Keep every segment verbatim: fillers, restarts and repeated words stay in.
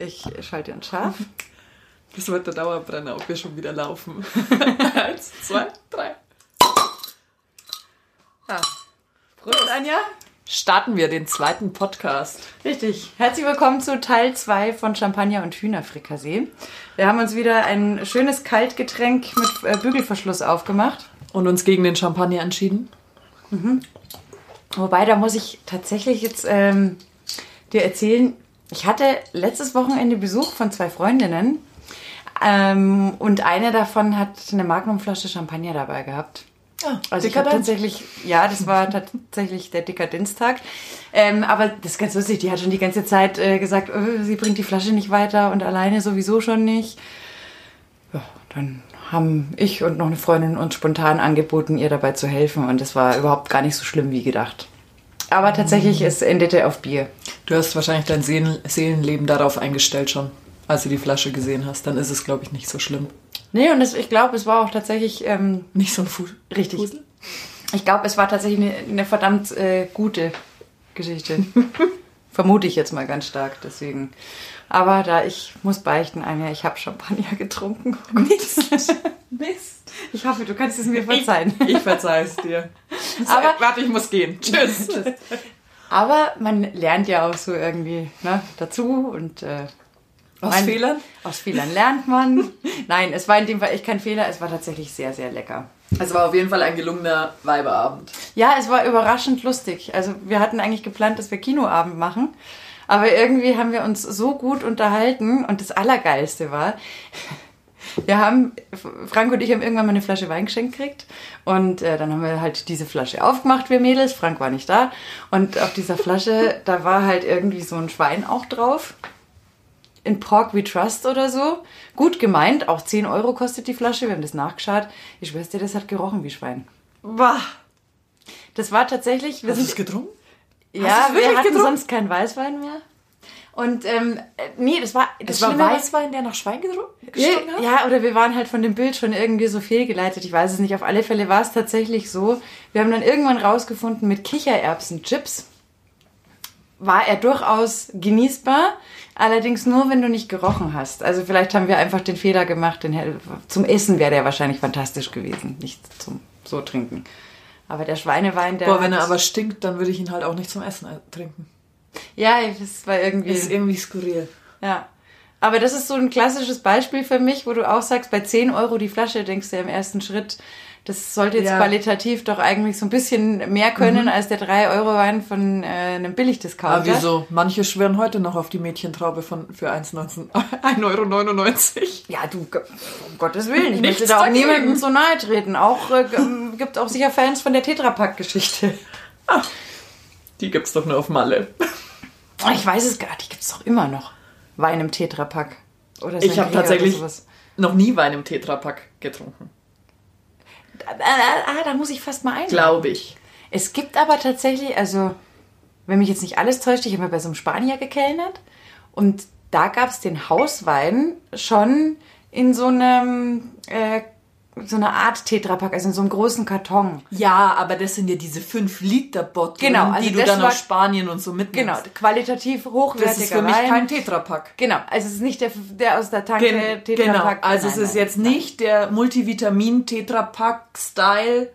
Ich schalte ihn scharf. Das wird der Dauerbrenner, ob wir schon wieder laufen. Eins, zwei, drei. Ah. Prost, Anja. Starten wir den zweiten Podcast. Richtig. Herzlich willkommen zu Teil zwei von Champagner und Hühnerfrikassee. Wir haben uns wieder ein schönes Kaltgetränk mit Bügelverschluss aufgemacht. Und uns gegen den Champagner entschieden. Mhm. Wobei, da muss ich tatsächlich jetzt ähm, dir erzählen, ich hatte letztes Wochenende Besuch von zwei Freundinnen ähm, und eine davon hat eine Magnumflasche Champagner dabei gehabt. Ja, also ich habe tatsächlich, ja, das war tatsächlich der Dekadenz-Tag. Ähm, aber das ist ganz lustig, die hat schon die ganze Zeit äh, gesagt, oh, sie bringt die Flasche nicht weiter und alleine sowieso schon nicht. Ja, dann haben ich und noch eine Freundin uns spontan angeboten, ihr dabei zu helfen. Und das war überhaupt gar nicht so schlimm wie gedacht. Aber tatsächlich, es endete auf Bier. Du hast wahrscheinlich dein Seelen- Seelenleben darauf eingestellt schon, als du die Flasche gesehen hast. Dann ist es, glaube ich, nicht so schlimm. Nee, und es, ich glaube, es war auch tatsächlich... Ähm, nicht so ein Fuß. Richtig. Fusel? Ich glaube, es war tatsächlich eine, eine verdammt äh, gute Geschichte. Vermute ich jetzt mal ganz stark, deswegen. Aber da ich muss beichten, Anja, ich habe Champagner getrunken. Oh Mist. Mist. Ich hoffe, du kannst es mir verzeihen. Ich, ich verzeihe es dir. Aber, warte, ich muss gehen. Tschüss. Aber man lernt ja auch so irgendwie, ne, dazu und äh, aus mein, Fehlern? Aus Fehlern lernt man. Nein, es war in dem Fall echt kein Fehler. Es war tatsächlich sehr, sehr lecker. Es war auf jeden Fall ein gelungener Weiberabend. Ja, es war überraschend lustig. Also wir hatten eigentlich geplant, dass wir Kinoabend machen. Aber irgendwie haben wir uns so gut unterhalten. Und das Allergeilste war... Wir haben, Frank und ich haben irgendwann mal eine Flasche Wein geschenkt gekriegt und äh, dann haben wir halt diese Flasche aufgemacht, wir Mädels, Frank war nicht da und auf dieser Flasche, da war halt irgendwie so ein Schwein auch drauf, in Pork We Trust oder so, gut gemeint, auch zehn Euro kostet die Flasche, wir haben das nachgeschaut, ich schwör's dir, das hat gerochen wie Schwein. Bah. Das war tatsächlich... Hast du es getrunken? Ja, wir hatten getrunken? Sonst keinen Weißwein mehr. Und, ähm, nee, das war... Das, das war Weißwein, der nach Schwein gestunken hat? Ja, oder wir waren halt von dem Bild schon irgendwie so fehlgeleitet. Ich weiß es nicht. Auf alle Fälle war es tatsächlich so. Wir haben dann irgendwann rausgefunden, mit Kichererbsen-Chips war er durchaus genießbar. Allerdings nur, wenn du nicht gerochen hast. Also vielleicht haben wir einfach den Fehler gemacht. Den, zum Essen wäre der wahrscheinlich fantastisch gewesen. Nicht zum so trinken. Aber der Schweinewein, der... Boah, wenn er aber stinkt, dann würde ich ihn halt auch nicht zum Essen trinken. Ja, das war irgendwie... Das ist irgendwie skurril. Ja, aber das ist so ein klassisches Beispiel für mich, wo du auch sagst, bei zehn Euro die Flasche, denkst du ja im ersten Schritt, das sollte jetzt ja qualitativ doch eigentlich so ein bisschen mehr können, mhm, als der drei Euro Wein von äh, einem Billigdiscounter. Aber wieso? Manche schwören heute noch auf die Mädchentraube von, für ein Euro neunundneunzig. Ja, du, um Gottes Willen, ich möchte da auch niemandem so nahe treten. Auch äh, gibt auch sicher Fans von der Tetrapack-Geschichte. Ah, die gibt's doch nur auf Malle. Ich weiß es gar nicht, die gibt es doch immer noch. Wein im Tetrapack. Oder ich habe tatsächlich noch nie Wein im Tetrapack getrunken. Ah, da, da, da muss ich fast mal ein. Glaube ich. Es gibt aber tatsächlich, also wenn mich jetzt nicht alles täuscht, ich habe mal bei so einem Spanier gekellnert und da gab es den Hauswein schon in so einem... Äh, so eine Art Tetrapack, also in so einem großen Karton. Ja, aber das sind ja diese fünf Liter Botteln, genau, also die du dann aus Spanien und so mitnimmst. Genau, qualitativ hochwertiger Wein. Das ist für mich Wein. Kein Tetrapack. Genau, also es ist nicht der, der aus der Tanke Gen- Tetrapack. Genau, also nein, es ist nein, jetzt nein. nicht der Multivitamin-Tetrapack-Style,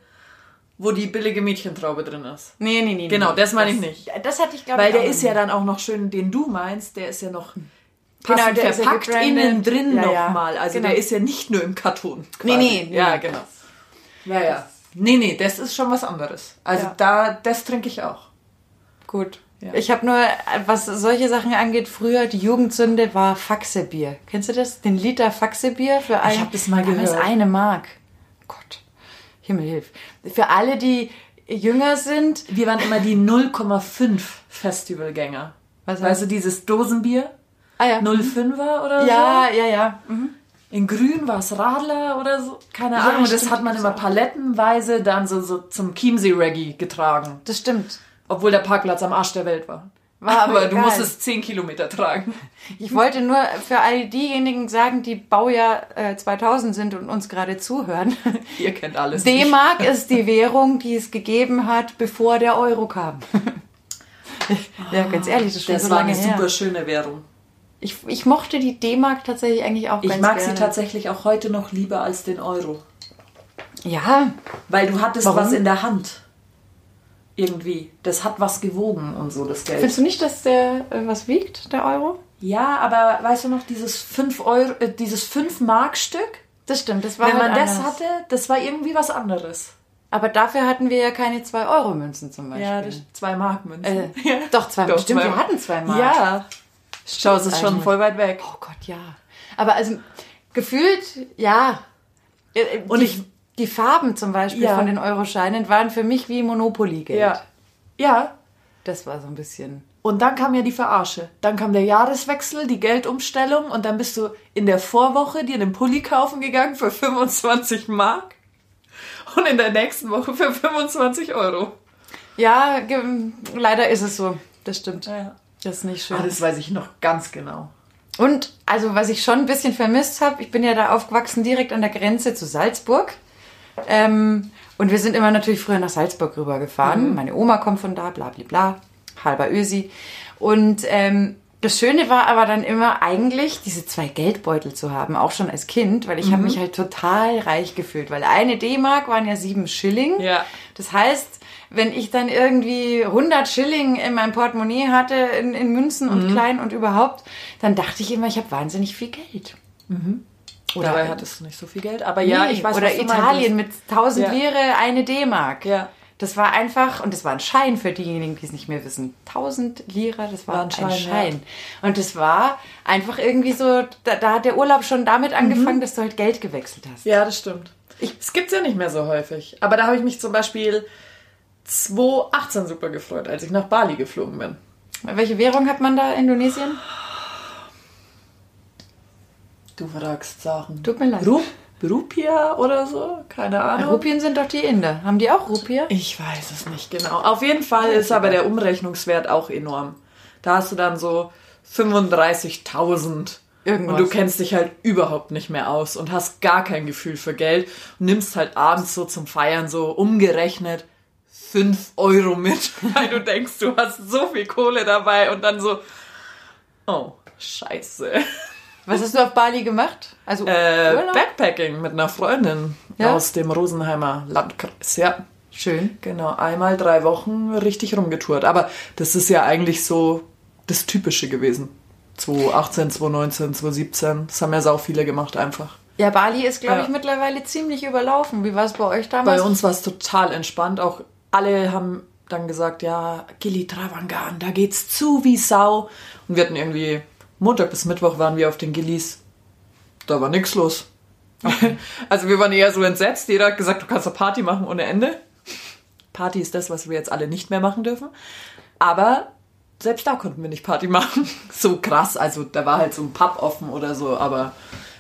wo die billige Mädchentraube drin ist. Nee, nee, nee. Genau, nee, das meine ich nicht. Das hatte ich, glaube ich, weil der ist ja dann auch noch schön, den du meinst, der ist ja noch... Genau, der ist verpackt ja innen drin ja, ja. nochmal. Also genau. Der ist ja nicht nur im Karton. Quasi. Nee, nee. Ja, nee, genau. Ja, ja. Nee, nee, das ist schon was anderes. Also ja. da, das trinke ich auch. Gut. Ja. Ich habe nur, was solche Sachen angeht, früher die Jugendsünde war Faxebier. Kennst du das? Den Liter Faxebier für ein, ich habe das mal gehört. Eine Mark. Gott, Himmel hilf. Für alle, die jünger sind. Wir waren immer die null Komma fünf Festivalgänger. Was heißt? Also dieses Dosenbier. Ah, ja. null Komma fünfer oder ja, so? Ja, ja, ja. Mhm. In Grün war es Radler oder so. Keine ja, Ahnung. Stimmt, das hat man immer palettenweise dann so, so zum Chiemsee-Reggae getragen. Das stimmt. Obwohl der Parkplatz am Arsch der Welt war. War aber, aber du musstest zehn Kilometer tragen. Ich wollte nur für all diejenigen sagen, die Baujahr äh, zweitausend sind und uns gerade zuhören. Ihr kennt alles. D-Mark ist die Währung, die es gegeben hat, bevor der Euro kam. Ja, ganz ehrlich, das, das war so lange eine her. Super schöne Währung. Ich, ich mochte die D-Mark tatsächlich eigentlich auch ich ganz gerne. Ich mag sie tatsächlich auch heute noch lieber als den Euro. Ja. Weil du hattest Warum? was in der Hand. Irgendwie. Das hat was gewogen und so, das Geld. Findest du nicht, dass der äh, was wiegt, der Euro? Ja, aber weißt du noch, dieses fünf Euro, äh, dieses fünf Mark Stück? Das stimmt, das war Wenn halt man anders. das hatte, das war irgendwie was anderes. Aber dafür hatten wir ja keine zwei Euro Münzen zum Beispiel. Ja, zwei Mark Münzen. Äh, ja. Doch, zwei Mark. Stimmt, zwei. wir hatten zwei Mark. Ja. Schau, es ist schon voll weit weg. Oh Gott, ja. Aber also, gefühlt, ja. Und die, ich, die Farben zum Beispiel ja. von den Euroscheinen waren für mich wie Monopoly-Geld. Ja. ja. Das war so ein bisschen... Und dann kam ja die Verarsche. Dann kam der Jahreswechsel, die Geldumstellung und dann bist du in der Vorwoche dir einen Pulli kaufen gegangen für fünfundzwanzig Mark und in der nächsten Woche für fünfundzwanzig Euro. Ja, leider ist es so. Das stimmt. Ja. Das ist nicht schön. Ah, das weiß ich noch ganz genau. Und, also was ich schon ein bisschen vermisst habe, ich bin ja da aufgewachsen, direkt an der Grenze zu Salzburg. Ähm, und wir sind immer natürlich früher nach Salzburg rübergefahren. Mhm. Meine Oma kommt von da, bla bla bla, halber Ösi. Und ähm, das Schöne war aber dann immer eigentlich, diese zwei Geldbeutel zu haben, auch schon als Kind, weil ich mhm. habe mich halt total reich gefühlt, weil eine D-Mark waren ja sieben Schilling. Ja. Das heißt... Wenn ich dann irgendwie hundert Schilling in meinem Portemonnaie hatte, in, in Münzen und mhm. klein und überhaupt, dann dachte ich immer, ich habe wahnsinnig viel Geld. Mhm. Oder Dabei hattest du nicht so viel Geld, aber nee, ja, ich weiß, Oder Italien mit tausend Lire, eine D-Mark. Ja. Das war einfach, und das war ein Schein für diejenigen, die es nicht mehr wissen. tausend Lira, das war, war ein Schein. Ein Schein. Ja. Und das war einfach irgendwie so, da, da hat der Urlaub schon damit angefangen, mhm. dass du halt Geld gewechselt hast. Ja, das stimmt. Es gibt es ja nicht mehr so häufig. Aber da habe ich mich zum Beispiel... zweitausendachtzehn super gefreut, als ich nach Bali geflogen bin. Welche Währung hat man da in Indonesien? Du fragst Sachen. Tut mir leid. Rup- Rupia oder so? Keine Ahnung. Rupien sind doch die Inder. Haben die auch Rupia? Ich weiß es nicht genau. Auf jeden Fall ist aber der Umrechnungswert auch enorm. Da hast du dann so fünfunddreißigtausend Irgendwas. Und du kennst dich halt überhaupt nicht mehr aus und hast gar kein Gefühl für Geld und nimmst halt abends so zum Feiern so umgerechnet fünf Euro mit, weil du denkst, du hast so viel Kohle dabei und dann so, oh, scheiße. Was hast du auf Bali gemacht? Also äh, Backpacking mit einer Freundin ja? aus dem Rosenheimer Landkreis, ja. Schön. Genau, einmal drei Wochen richtig rumgetourt. Aber das ist ja eigentlich so das Typische gewesen. zweitausendachtzehn, zweitausendneunzehn, zweitausendsiebzehn, das haben ja sau viele gemacht einfach. Ja, Bali ist, glaube ich, ja. mittlerweile ziemlich überlaufen. Wie war es bei euch damals? Bei uns war es total entspannt, auch alle haben dann gesagt, ja, Gili Trawangan, da geht's zu wie Sau. Und wir hatten irgendwie, Montag bis Mittwoch waren wir auf den Gilis. Da war nichts los. Okay. Also wir waren eher so entsetzt. Jeder hat gesagt, du kannst eine Party machen ohne Ende. Party ist das, was wir jetzt alle nicht mehr machen dürfen. Aber selbst da konnten wir nicht Party machen. So krass, also da war halt so ein Pub offen oder so, aber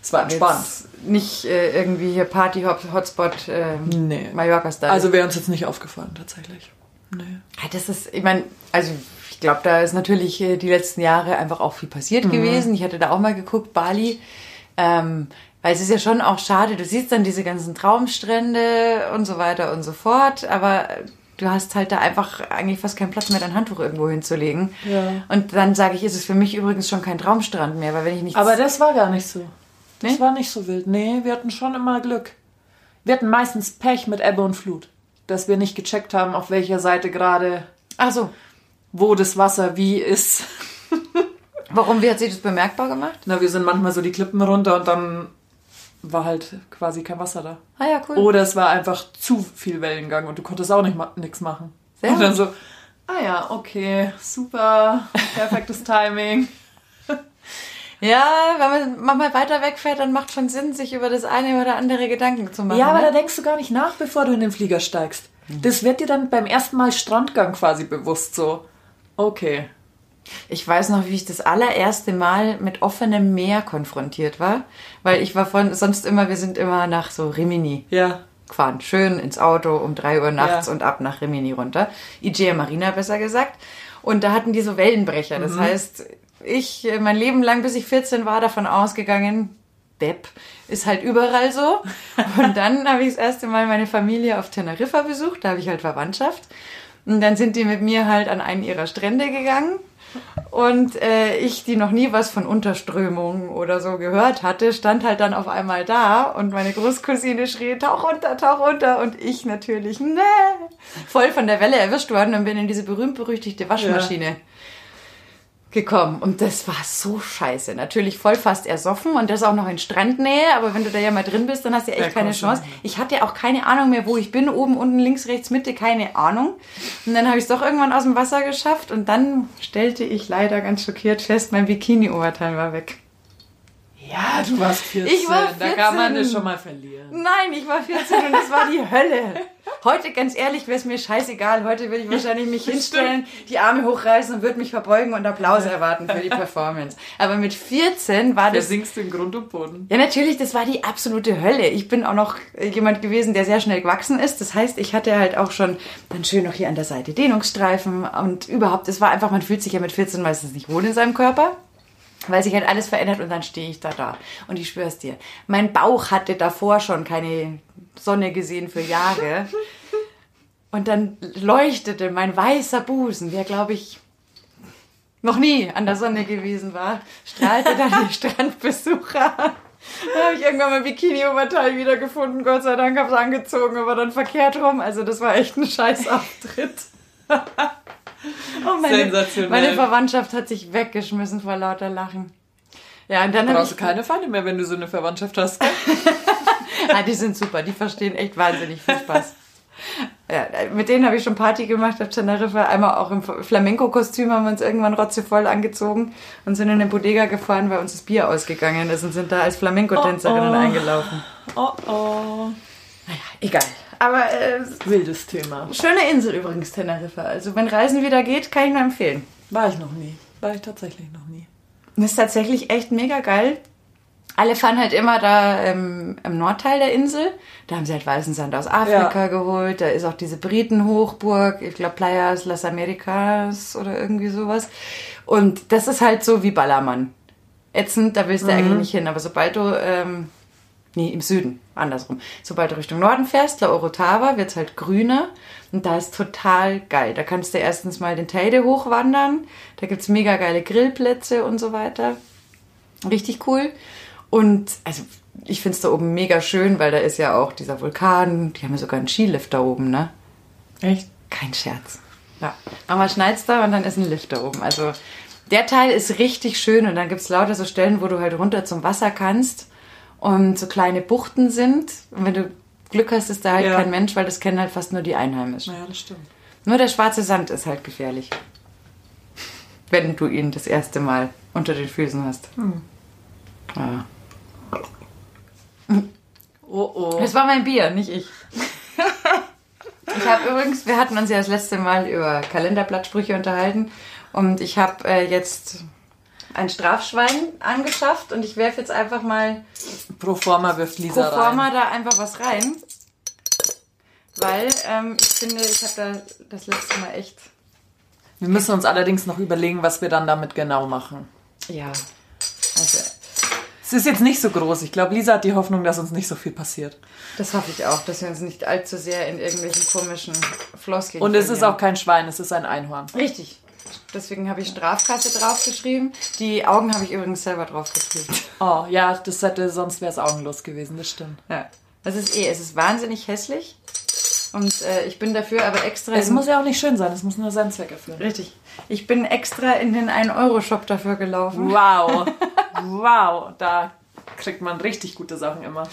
es war entspannt. Jetzt nicht äh, irgendwie hier Party-Hotspot äh, nee. Mallorca-Style. Also wäre uns jetzt nicht aufgefallen, tatsächlich. Nee. Ja, das ist, ich meine, also ich glaube, da ist natürlich äh, die letzten Jahre einfach auch viel passiert mhm. gewesen. Ich hatte da auch mal geguckt, Bali. Ähm, weil es ist ja schon auch schade, du siehst dann diese ganzen Traumstrände und so weiter und so fort, aber du hast halt da einfach eigentlich fast keinen Platz mehr, dein Handtuch irgendwo hinzulegen. Ja. Und dann sage ich, ist es für mich übrigens schon kein Traumstrand mehr, weil wenn ich nichts... Aber das war gar nicht so. Das nee? war nicht so wild. Nee, wir hatten schon immer Glück. Wir hatten meistens Pech mit Ebbe und Flut. Dass wir nicht gecheckt haben, auf welcher Seite gerade... Ach so. Wo das Wasser wie ist. Warum? Wie hat sich das bemerkbar gemacht? Na, wir sind manchmal so die Klippen runter und dann war halt quasi kein Wasser da. Ah ja, cool. Oder es war einfach zu viel Wellengang und du konntest auch nicht ma- nichts machen. Sehr und dann so, ah ja, okay, super, perfektes Timing. Ja, wenn man mal weiter wegfährt, dann macht schon Sinn, sich über das eine oder andere Gedanken zu machen. Ja, aber ne? da denkst du gar nicht nach, bevor du in den Flieger steigst. Mhm. Das wird dir dann beim ersten Mal Strandgang quasi bewusst so. Okay. Ich weiß noch, wie ich das allererste Mal mit offenem Meer konfrontiert war. Weil ich war von, sonst immer, wir sind immer nach so Rimini ja. gefahren. Schön ins Auto um drei Uhr nachts ja. und ab nach Rimini runter. Igea Marina besser gesagt. Und da hatten die so Wellenbrecher. Das mhm. heißt... Ich, mein Leben lang, bis ich vierzehn war, davon ausgegangen, Depp, ist halt überall so. Und dann habe ich das erste Mal meine Familie auf Teneriffa besucht, da habe ich halt Verwandtschaft. Und dann sind die mit mir halt an einen ihrer Strände gegangen. und äh, ich, die noch nie was von Unterströmungen oder so gehört hatte, stand halt dann auf einmal da und meine Großcousine schrie, tauch runter, tauch runter und ich natürlich, nee, voll von der Welle erwischt worden und bin in diese berühmt-berüchtigte Waschmaschine ja. gekommen und das war so scheiße. Natürlich voll fast ersoffen und das auch noch in Strandnähe, aber wenn du da ja mal drin bist, dann hast du ja echt ja, keine Chance. Sein. Ich hatte auch keine Ahnung mehr, wo ich bin, oben, unten, links, rechts, Mitte, keine Ahnung. Und dann habe ich es doch irgendwann aus dem Wasser geschafft und dann stellte ich leider ganz schockiert fest, mein Bikini-Oberteil war weg. Ja, du warst vierzehn. Ich war vierzehn. Da kann man das schon mal verlieren. Nein, ich war vierzehn und das war die Hölle. Heute, ganz ehrlich, wäre es mir scheißegal. Heute würde ich wahrscheinlich mich hinstellen, die Arme hochreißen und würde mich verbeugen und Applaus erwarten für die Performance. Aber mit vierzehn war das... Da singst du im Grund und Boden. Ja, natürlich, das war die absolute Hölle. Ich bin auch noch jemand gewesen, der sehr schnell gewachsen ist. Das heißt, ich hatte halt auch schon dann schön noch hier an der Seite Dehnungsstreifen und überhaupt, es war einfach, man fühlt sich ja mit vierzehn meistens nicht wohl in seinem Körper. Weil sich halt alles verändert und dann stehe ich da da. Und ich schwör's dir, mein Bauch hatte davor schon keine Sonne gesehen für Jahre. Und dann leuchtete mein weißer Busen, der, glaube ich, noch nie an der Sonne gewesen war, strahlte dann die Strandbesucher an. Da habe ich irgendwann mein Bikini-Oberteil wiedergefunden, Gott sei Dank, habe es angezogen, aber dann verkehrt rum. Also das war echt ein Scheißauftritt. Oh, meine, meine Verwandtschaft hat sich weggeschmissen vor lauter Lachen. Ja, und dann brauchst du keine Pfanne mehr, wenn du so eine Verwandtschaft hast. Ah, die sind super, die verstehen echt wahnsinnig viel Spaß. Ja, mit denen habe ich schon Party gemacht auf Teneriffa. Einmal auch im Flamenco-Kostüm haben wir uns irgendwann rotzevoll angezogen und sind in eine Bodega gefahren, weil uns das Bier ausgegangen ist und sind da als Flamenco-Tänzerinnen oh, oh. eingelaufen. Oh oh. Naja, egal. Aber äh, wildes Thema. Schöne Insel übrigens, Teneriffa. Also wenn Reisen wieder geht, kann ich nur empfehlen. War ich noch nie. War ich tatsächlich noch nie. Das ist tatsächlich echt mega geil. Alle fahren halt immer da ähm, im Nordteil der Insel. Da haben sie halt weißen Sand aus Afrika ja. geholt. Da ist auch diese Britenhochburg. Ich glaube, Playas Las Americas oder irgendwie sowas. Und das ist halt so wie Ballermann. Ätzend, da willst du mhm. eigentlich nicht hin. Aber sobald du... Ähm, Nee, im Süden, andersrum. Sobald du Richtung Norden fährst, La Orotava, wird's halt grüner und da ist total geil. Da kannst du erstens mal den Teide hochwandern, da gibt's mega geile Grillplätze und so weiter. Richtig cool. Und also ich find's da oben mega schön, weil da ist ja auch dieser Vulkan, die haben ja sogar einen Skilift da oben, ne? Echt? Kein Scherz. Ja, einmal schneit's da und dann ist ein Lift da oben. Also der Teil ist richtig schön und dann gibt's lauter so Stellen, wo du halt runter zum Wasser kannst. Und so kleine Buchten sind. Und wenn du Glück hast, ist da halt ja. kein Mensch, weil das kennen halt fast nur die Einheimischen. Ja, das stimmt. Nur der schwarze Sand ist halt gefährlich. Wenn du ihn das erste Mal unter den Füßen hast. Hm. Ja. Oh, oh. Das war mein Bier, nicht ich. Ich habe übrigens, wir hatten uns ja das letzte Mal über Kalenderblattsprüche unterhalten. Und ich habe äh, jetzt... ein Strafschwein angeschafft und ich werfe jetzt einfach mal Proforma wirft Lisa Proforma rein. Da einfach was rein, weil ähm, ich finde, ich habe da das letzte Mal echt... Wir müssen uns allerdings noch überlegen, was wir dann damit genau machen. Ja, also... Es ist jetzt nicht so groß. Ich glaube, Lisa hat die Hoffnung, dass uns nicht so viel passiert. Das hoffe ich auch, dass wir uns nicht allzu sehr in irgendwelchen komischen Floskeln... Und es ist auch kein Schwein, es ist ein Einhorn. Richtig. Deswegen habe ich Strafkasse draufgeschrieben. Die Augen habe ich übrigens selber draufgeschrieben. Oh, ja, das hätte, sonst wäre es augenlos gewesen, das stimmt. Ja, das ist eh, es ist wahnsinnig hässlich und äh, ich bin dafür aber extra... Es muss ja auch nicht schön sein, es muss nur seinen Zweck erfüllen. Richtig. Ich bin extra in den ein Euro Shop dafür gelaufen. Wow, wow, da kriegt man richtig gute Sachen immer.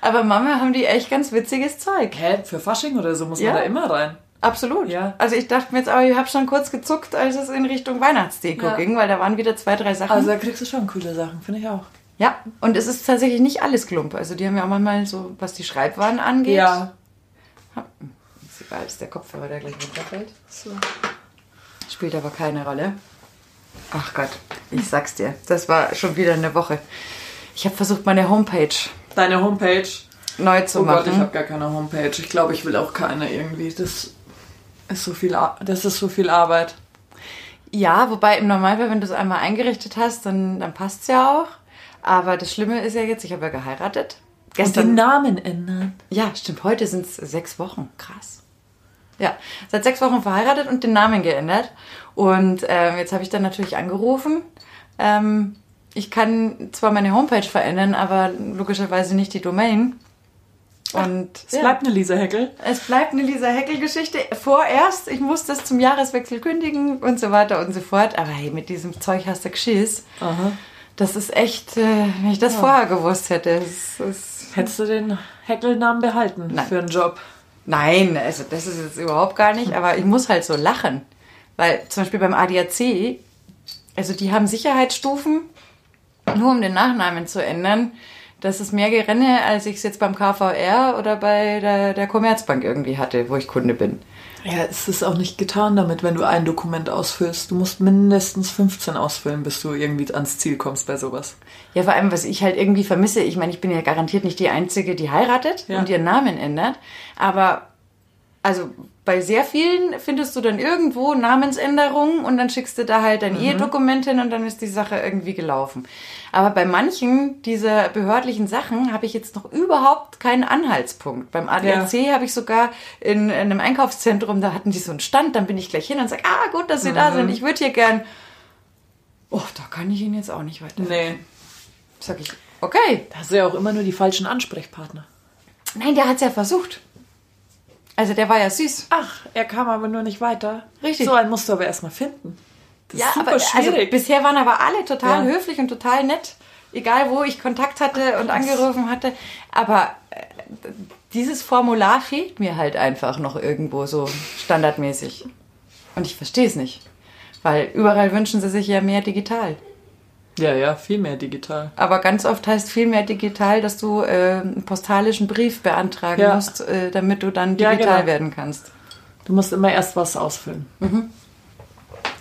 Aber Mama, haben die echt ganz witziges Zeug. Hä, für Fasching oder so muss ja. man da immer rein. Absolut. Ja. Also ich dachte mir jetzt, aber ich habe schon kurz gezuckt, als es in Richtung Weihnachtsdeko ja. ging, weil da waren wieder zwei, drei Sachen. Also da kriegst du schon coole Sachen, finde ich auch. Ja, und es ist tatsächlich nicht alles Klump. Also die haben ja auch manchmal so, was die Schreibwaren angeht. Ja. Ist egal, ist der Kopfhörer, der gleich runterfällt. So. Spielt aber keine Rolle. Ach Gott, ich sag's dir, das war schon wieder eine Woche. Ich habe versucht, meine Homepage... Deine Homepage? Neu zu machen. Oh Gott, ich habe gar keine Homepage. Ich glaube, ich will auch keine irgendwie. Das... Ist so viel, das ist so viel Arbeit. Ja, wobei im Normalfall, wenn du es einmal eingerichtet hast, dann, dann passt es ja auch. Aber das Schlimme ist ja jetzt, ich habe ja geheiratet. Gestern, und den Namen ändern. Ja, stimmt. Heute sind es sechs Wochen. Krass. Ja, seit sechs Wochen verheiratet und den Namen geändert. Und äh, jetzt habe ich dann natürlich angerufen. Ähm, ich kann zwar meine Homepage verändern, aber logischerweise nicht die Domain. Und Ach, es ja. bleibt eine Lisa Heckel. Es bleibt eine Lisa Heckel-Geschichte. Vorerst, ich muss das zum Jahreswechsel kündigen und so weiter und so fort. Aber hey, mit diesem Zeug hast du geschiss. Aha. Das ist echt, äh, wenn ich das ja. vorher gewusst hätte. Das, das Hättest du den Heckel-Namen behalten Nein. für einen Job? Nein, also das ist jetzt überhaupt gar nicht. Aber ich muss halt so lachen. Weil zum Beispiel beim A D A C, also die haben Sicherheitsstufen, nur um den Nachnamen zu ändern. Das ist mehr Gerenne, als ich es jetzt beim K V R oder bei der, der Commerzbank irgendwie hatte, wo ich Kunde bin. Ja, es ist auch nicht getan damit, wenn du ein Dokument ausfüllst. Du musst mindestens fünfzehn ausfüllen, bis du irgendwie ans Ziel kommst bei sowas. Ja, vor allem, was ich halt irgendwie vermisse, ich meine, ich bin ja garantiert nicht die Einzige, die heiratet ja. und ihren Namen ändert, aber also bei sehr vielen findest du dann irgendwo Namensänderungen und dann schickst du da halt dein mhm. Ehedokument hin und dann ist die Sache irgendwie gelaufen. Aber bei manchen dieser behördlichen Sachen habe ich jetzt noch überhaupt keinen Anhaltspunkt. Beim A D A C ja. habe ich sogar in, in einem Einkaufszentrum, da hatten die so einen Stand, dann bin ich gleich hin und sage, ah gut, dass Sie mhm. da sind, ich würde hier gern... Oh, da kann ich Ihnen jetzt auch nicht weiter. Nee. Sag ich, okay. Da hast du ja auch immer nur die falschen Ansprechpartner. Nein, der hat es ja versucht. Also der war ja süß. Ach, er kam aber nur nicht weiter. Richtig. So einen musst du aber erstmal finden. Das ja, ist super aber, schwierig. Also, bisher waren aber alle total ja. höflich und total nett. Egal, wo ich Kontakt hatte Ach, und angerufen hatte. Aber äh, dieses Formular fehlt mir halt einfach noch irgendwo so standardmäßig. Und ich verstehe es nicht. Weil überall wünschen sie sich ja mehr digital. Ja, ja, viel mehr digital. Aber ganz oft heißt viel mehr digital, dass du äh, einen postalischen Brief beantragen ja. musst, äh, damit du dann digital ja, genau. werden kannst. Du musst immer erst was ausfüllen. Mhm.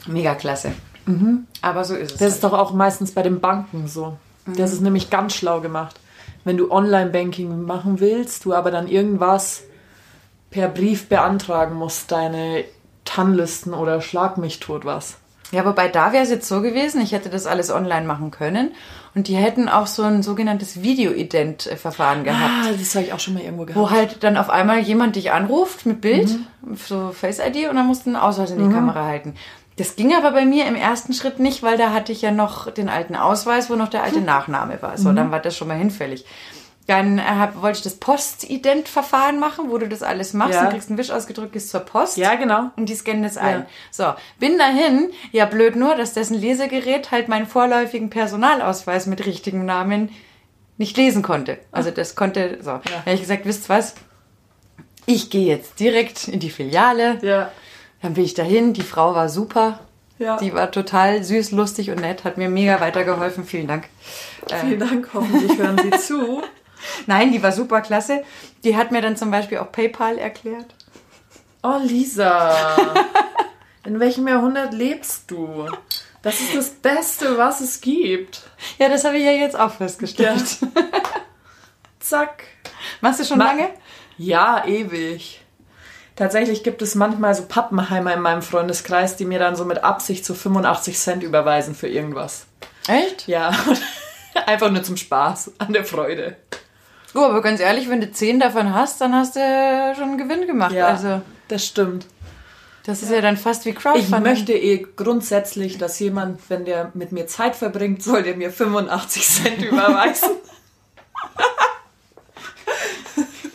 Mega klasse. Mhm. Aber so ist es. Das halt. Ist doch auch meistens bei den Banken so. Mhm. Das ist nämlich ganz schlau gemacht. Wenn du Online-Banking machen willst, du aber dann irgendwas per Brief beantragen musst, deine T A N-Listen oder schlag mich tot was. Ja, wobei da wäre es jetzt so gewesen, ich hätte das alles online machen können und die hätten auch so ein sogenanntes Videoident-Verfahren gehabt. Ah, das habe ich auch schon mal irgendwo gehabt. Wo halt dann auf einmal jemand dich anruft mit Bild, mhm. so Face I D und dann musst du einen Ausweis in die mhm. Kamera halten. Das ging aber bei mir im ersten Schritt nicht, weil da hatte ich ja noch den alten Ausweis, wo noch der alte Nachname war. So, mhm. dann war das schon mal hinfällig. Dann hab, wollte ich das Postident-Verfahren machen, wo du das alles machst ja. und kriegst einen Wisch ausgedrückt, gehst zur Post. Ja, genau. Und die scannen das ja. ein. So, bin dahin. Ja, blöd nur, dass dessen Lesegerät halt meinen vorläufigen Personalausweis mit richtigem Namen nicht lesen konnte. Also das konnte, so. Ja. Da habe ich gesagt, wisst ihr was? Ich gehe jetzt direkt in die Filiale. Ja. Dann bin ich dahin. Die Frau war super. Ja. Die war total süß, lustig und nett. Hat mir mega weitergeholfen. Vielen Dank. Vielen Dank. Hoffentlich hören Sie zu. Nein, die war super klasse. Die hat mir dann zum Beispiel auch PayPal erklärt. Oh, Lisa, in welchem Jahrhundert lebst du? Das ist das Beste, was es gibt. Ja, das habe ich ja jetzt auch festgestellt. Ja. Zack. Machst du schon Ma- lange? Ja, ewig. Tatsächlich gibt es manchmal so Pappenheimer in meinem Freundeskreis, die mir dann so mit Absicht so fünfundachtzig Cent überweisen für irgendwas. Echt? Ja, einfach nur zum Spaß, an der Freude. Oh, aber ganz ehrlich, wenn du zehn davon hast, dann hast du schon einen Gewinn gemacht. Ja, also, das stimmt. Das ist ja, ja dann fast wie Crowdfunding. Ich möchte eh grundsätzlich, dass jemand, wenn der mit mir Zeit verbringt, soll der mir fünfundachtzig Cent überweisen.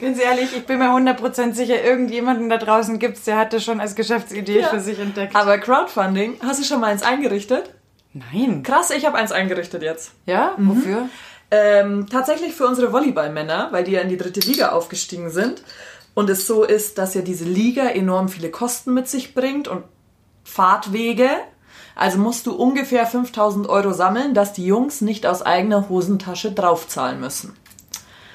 Ganz ehrlich, ich bin mir hundert Prozent sicher, irgendjemanden da draußen gibt es, der hat das schon als Geschäftsidee ja. für sich entdeckt. Aber Crowdfunding, hast du schon mal eins eingerichtet? Nein. Krass, ich habe eins eingerichtet jetzt. Ja? Mhm. Wofür? Ähm, tatsächlich für unsere Volleyballmänner, weil die ja in die dritte Liga aufgestiegen sind und es so ist, dass ja diese Liga enorm viele Kosten mit sich bringt und Fahrtwege, also musst du ungefähr fünftausend Euro sammeln, dass die Jungs nicht aus eigener Hosentasche draufzahlen müssen.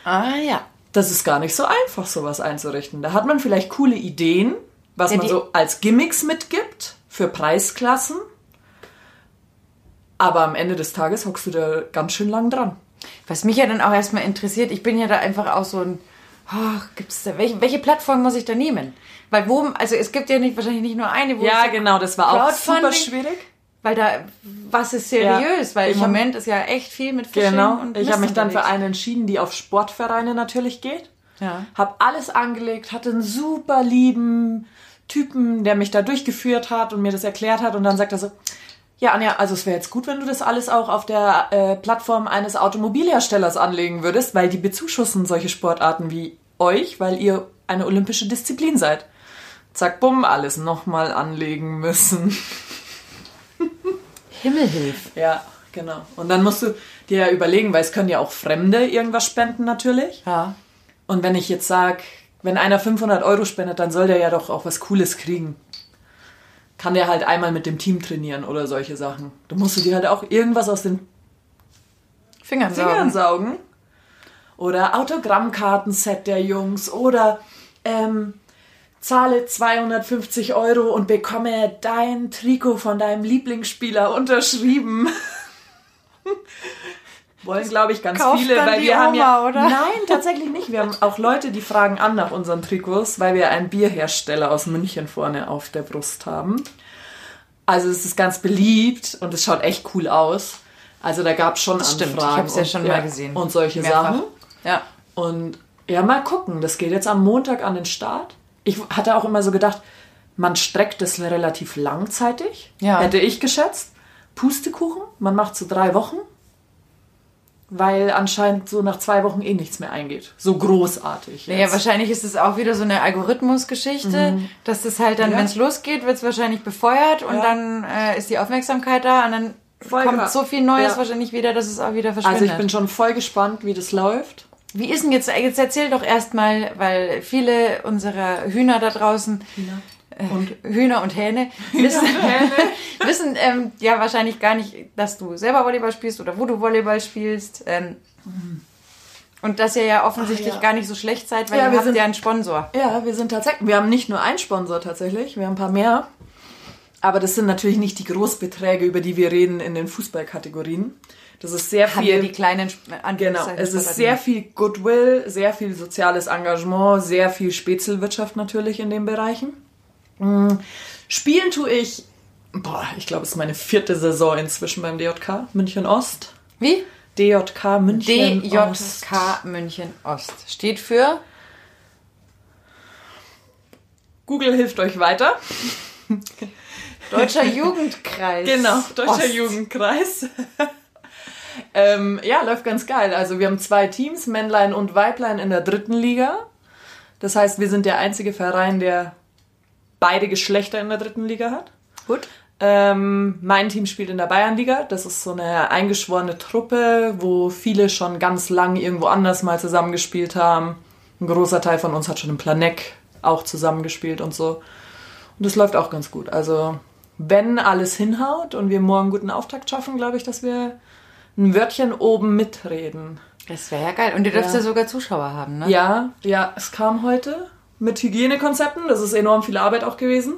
Ah ja. Das ist gar nicht so einfach, sowas einzurichten. Da hat man vielleicht coole Ideen, was ja, man so als Gimmicks mitgibt für Preisklassen, aber am Ende des Tages hockst du da ganz schön lang dran. Was mich ja dann auch erstmal interessiert, ich bin ja da einfach auch so ein, oh, gibt's da, welche, welche Plattform muss ich da nehmen? Weil wo, also es gibt ja nicht, wahrscheinlich nicht nur eine, wo ja, genau, das war auch super schwierig. Weil da, was ist seriös? Ja, weil im Moment hab, ist ja echt viel mit Fishing genau, und Mist. Ich habe mich dann unterwegs. Für eine entschieden, die auf Sportvereine natürlich geht. Ja. Habe alles angelegt, hatte einen super lieben Typen, der mich da durchgeführt hat und mir das erklärt hat. Und dann sagt er so, ja Anja, also es wäre jetzt gut, wenn du das alles auch auf der äh, Plattform eines Automobilherstellers anlegen würdest, weil die bezuschussen solche Sportarten wie euch, weil ihr eine olympische Disziplin seid. Zack, bumm, alles nochmal anlegen müssen. Himmelhilf. Ja, genau. Und dann musst du dir ja überlegen, weil es können ja auch Fremde irgendwas spenden natürlich. Ja. Und wenn ich jetzt sage, wenn einer fünfhundert Euro spendet, dann soll der ja doch auch was Cooles kriegen. Kann der halt einmal mit dem Team trainieren oder solche Sachen. Da musst du dir halt auch irgendwas aus den Fingern, Fingern saugen. saugen. Oder Autogrammkartenset der Jungs. Oder ähm, zahle zweihundertfünfzig Euro und bekomme dein Trikot von deinem Lieblingsspieler unterschrieben. Wollen, glaube ich, ganz Kauft viele, weil wir Oma, haben ja... Oder? Nein, tatsächlich nicht. Wir haben auch Leute, die fragen an nach unseren Trikots, weil wir einen Bierhersteller aus München vorne auf der Brust haben. Also es ist ganz beliebt und es schaut echt cool aus. Also da gab es schon das Anfragen. Stimmt, ich habe es ja schon und, mal ja, gesehen. Und solche Mehrfach. Sachen. Ja. Und ja, mal gucken. Das geht jetzt am Montag an den Start. Ich hatte auch immer so gedacht, man streckt das relativ langzeitig. Ja. Hätte ich geschätzt. Pustekuchen, man macht so drei Wochen. Weil anscheinend so nach zwei Wochen eh nichts mehr eingeht. So großartig. Naja, wahrscheinlich ist es auch wieder so eine Algorithmusgeschichte, mhm. dass das halt dann, ja. wenn es losgeht, wird es wahrscheinlich befeuert und ja. dann äh, ist die Aufmerksamkeit da und dann voll kommt grad. so viel Neues ja. wahrscheinlich wieder, dass es auch wieder verschwindet. Also ich bin schon voll gespannt, wie das läuft. Wie ist denn jetzt, jetzt erzähl doch erstmal, weil viele unserer Hühner da draußen... Hühner. Und Hühner und Hähne Hühner wissen, und Hähne. wissen ähm, ja wahrscheinlich gar nicht, dass du selber Volleyball spielst oder wo du Volleyball spielst. Ähm, mhm. Und dass ihr ja offensichtlich Ach, ja. gar nicht so schlecht seid, weil ja, ihr habt sind, ja einen Sponsor. Ja, wir sind tatsächlich, wir haben nicht nur einen Sponsor tatsächlich, wir haben ein paar mehr. Aber das sind natürlich nicht die Großbeträge, über die wir reden in den Fußballkategorien. Das ist sehr Hat viel... die kleinen... Genau, es ist sehr viel Goodwill, sehr viel soziales Engagement, sehr viel Spätzelwirtschaft natürlich in den Bereichen. Spielen tue ich, boah, ich glaube, es ist meine vierte Saison inzwischen beim D J K München-Ost. Wie? D J K München-Ost. D J K München-Ost. Steht für? Google hilft euch weiter. Deutscher Jugendkreis. Genau, Deutscher Ost. Jugendkreis. ähm, ja, läuft ganz geil. Also wir haben zwei Teams, Männlein und Weiblein in der dritten Liga. Das heißt, wir sind der einzige Verein, der... beide Geschlechter in der dritten Liga hat. Gut. Ähm, mein Team spielt in der Bayernliga. Das ist so eine eingeschworene Truppe, wo viele schon ganz lang irgendwo anders mal zusammengespielt haben. Ein großer Teil von uns hat schon im Planeck auch zusammengespielt und so. Und das läuft auch ganz gut. Also wenn alles hinhaut und wir morgen einen guten Auftakt schaffen, glaube ich, dass wir ein Wörtchen oben mitreden. Das wäre ja geil. Und ihr dürft ja. ja sogar Zuschauer haben, ne? Ja, ja. Es kam heute... mit Hygienekonzepten, das ist enorm viel Arbeit auch gewesen.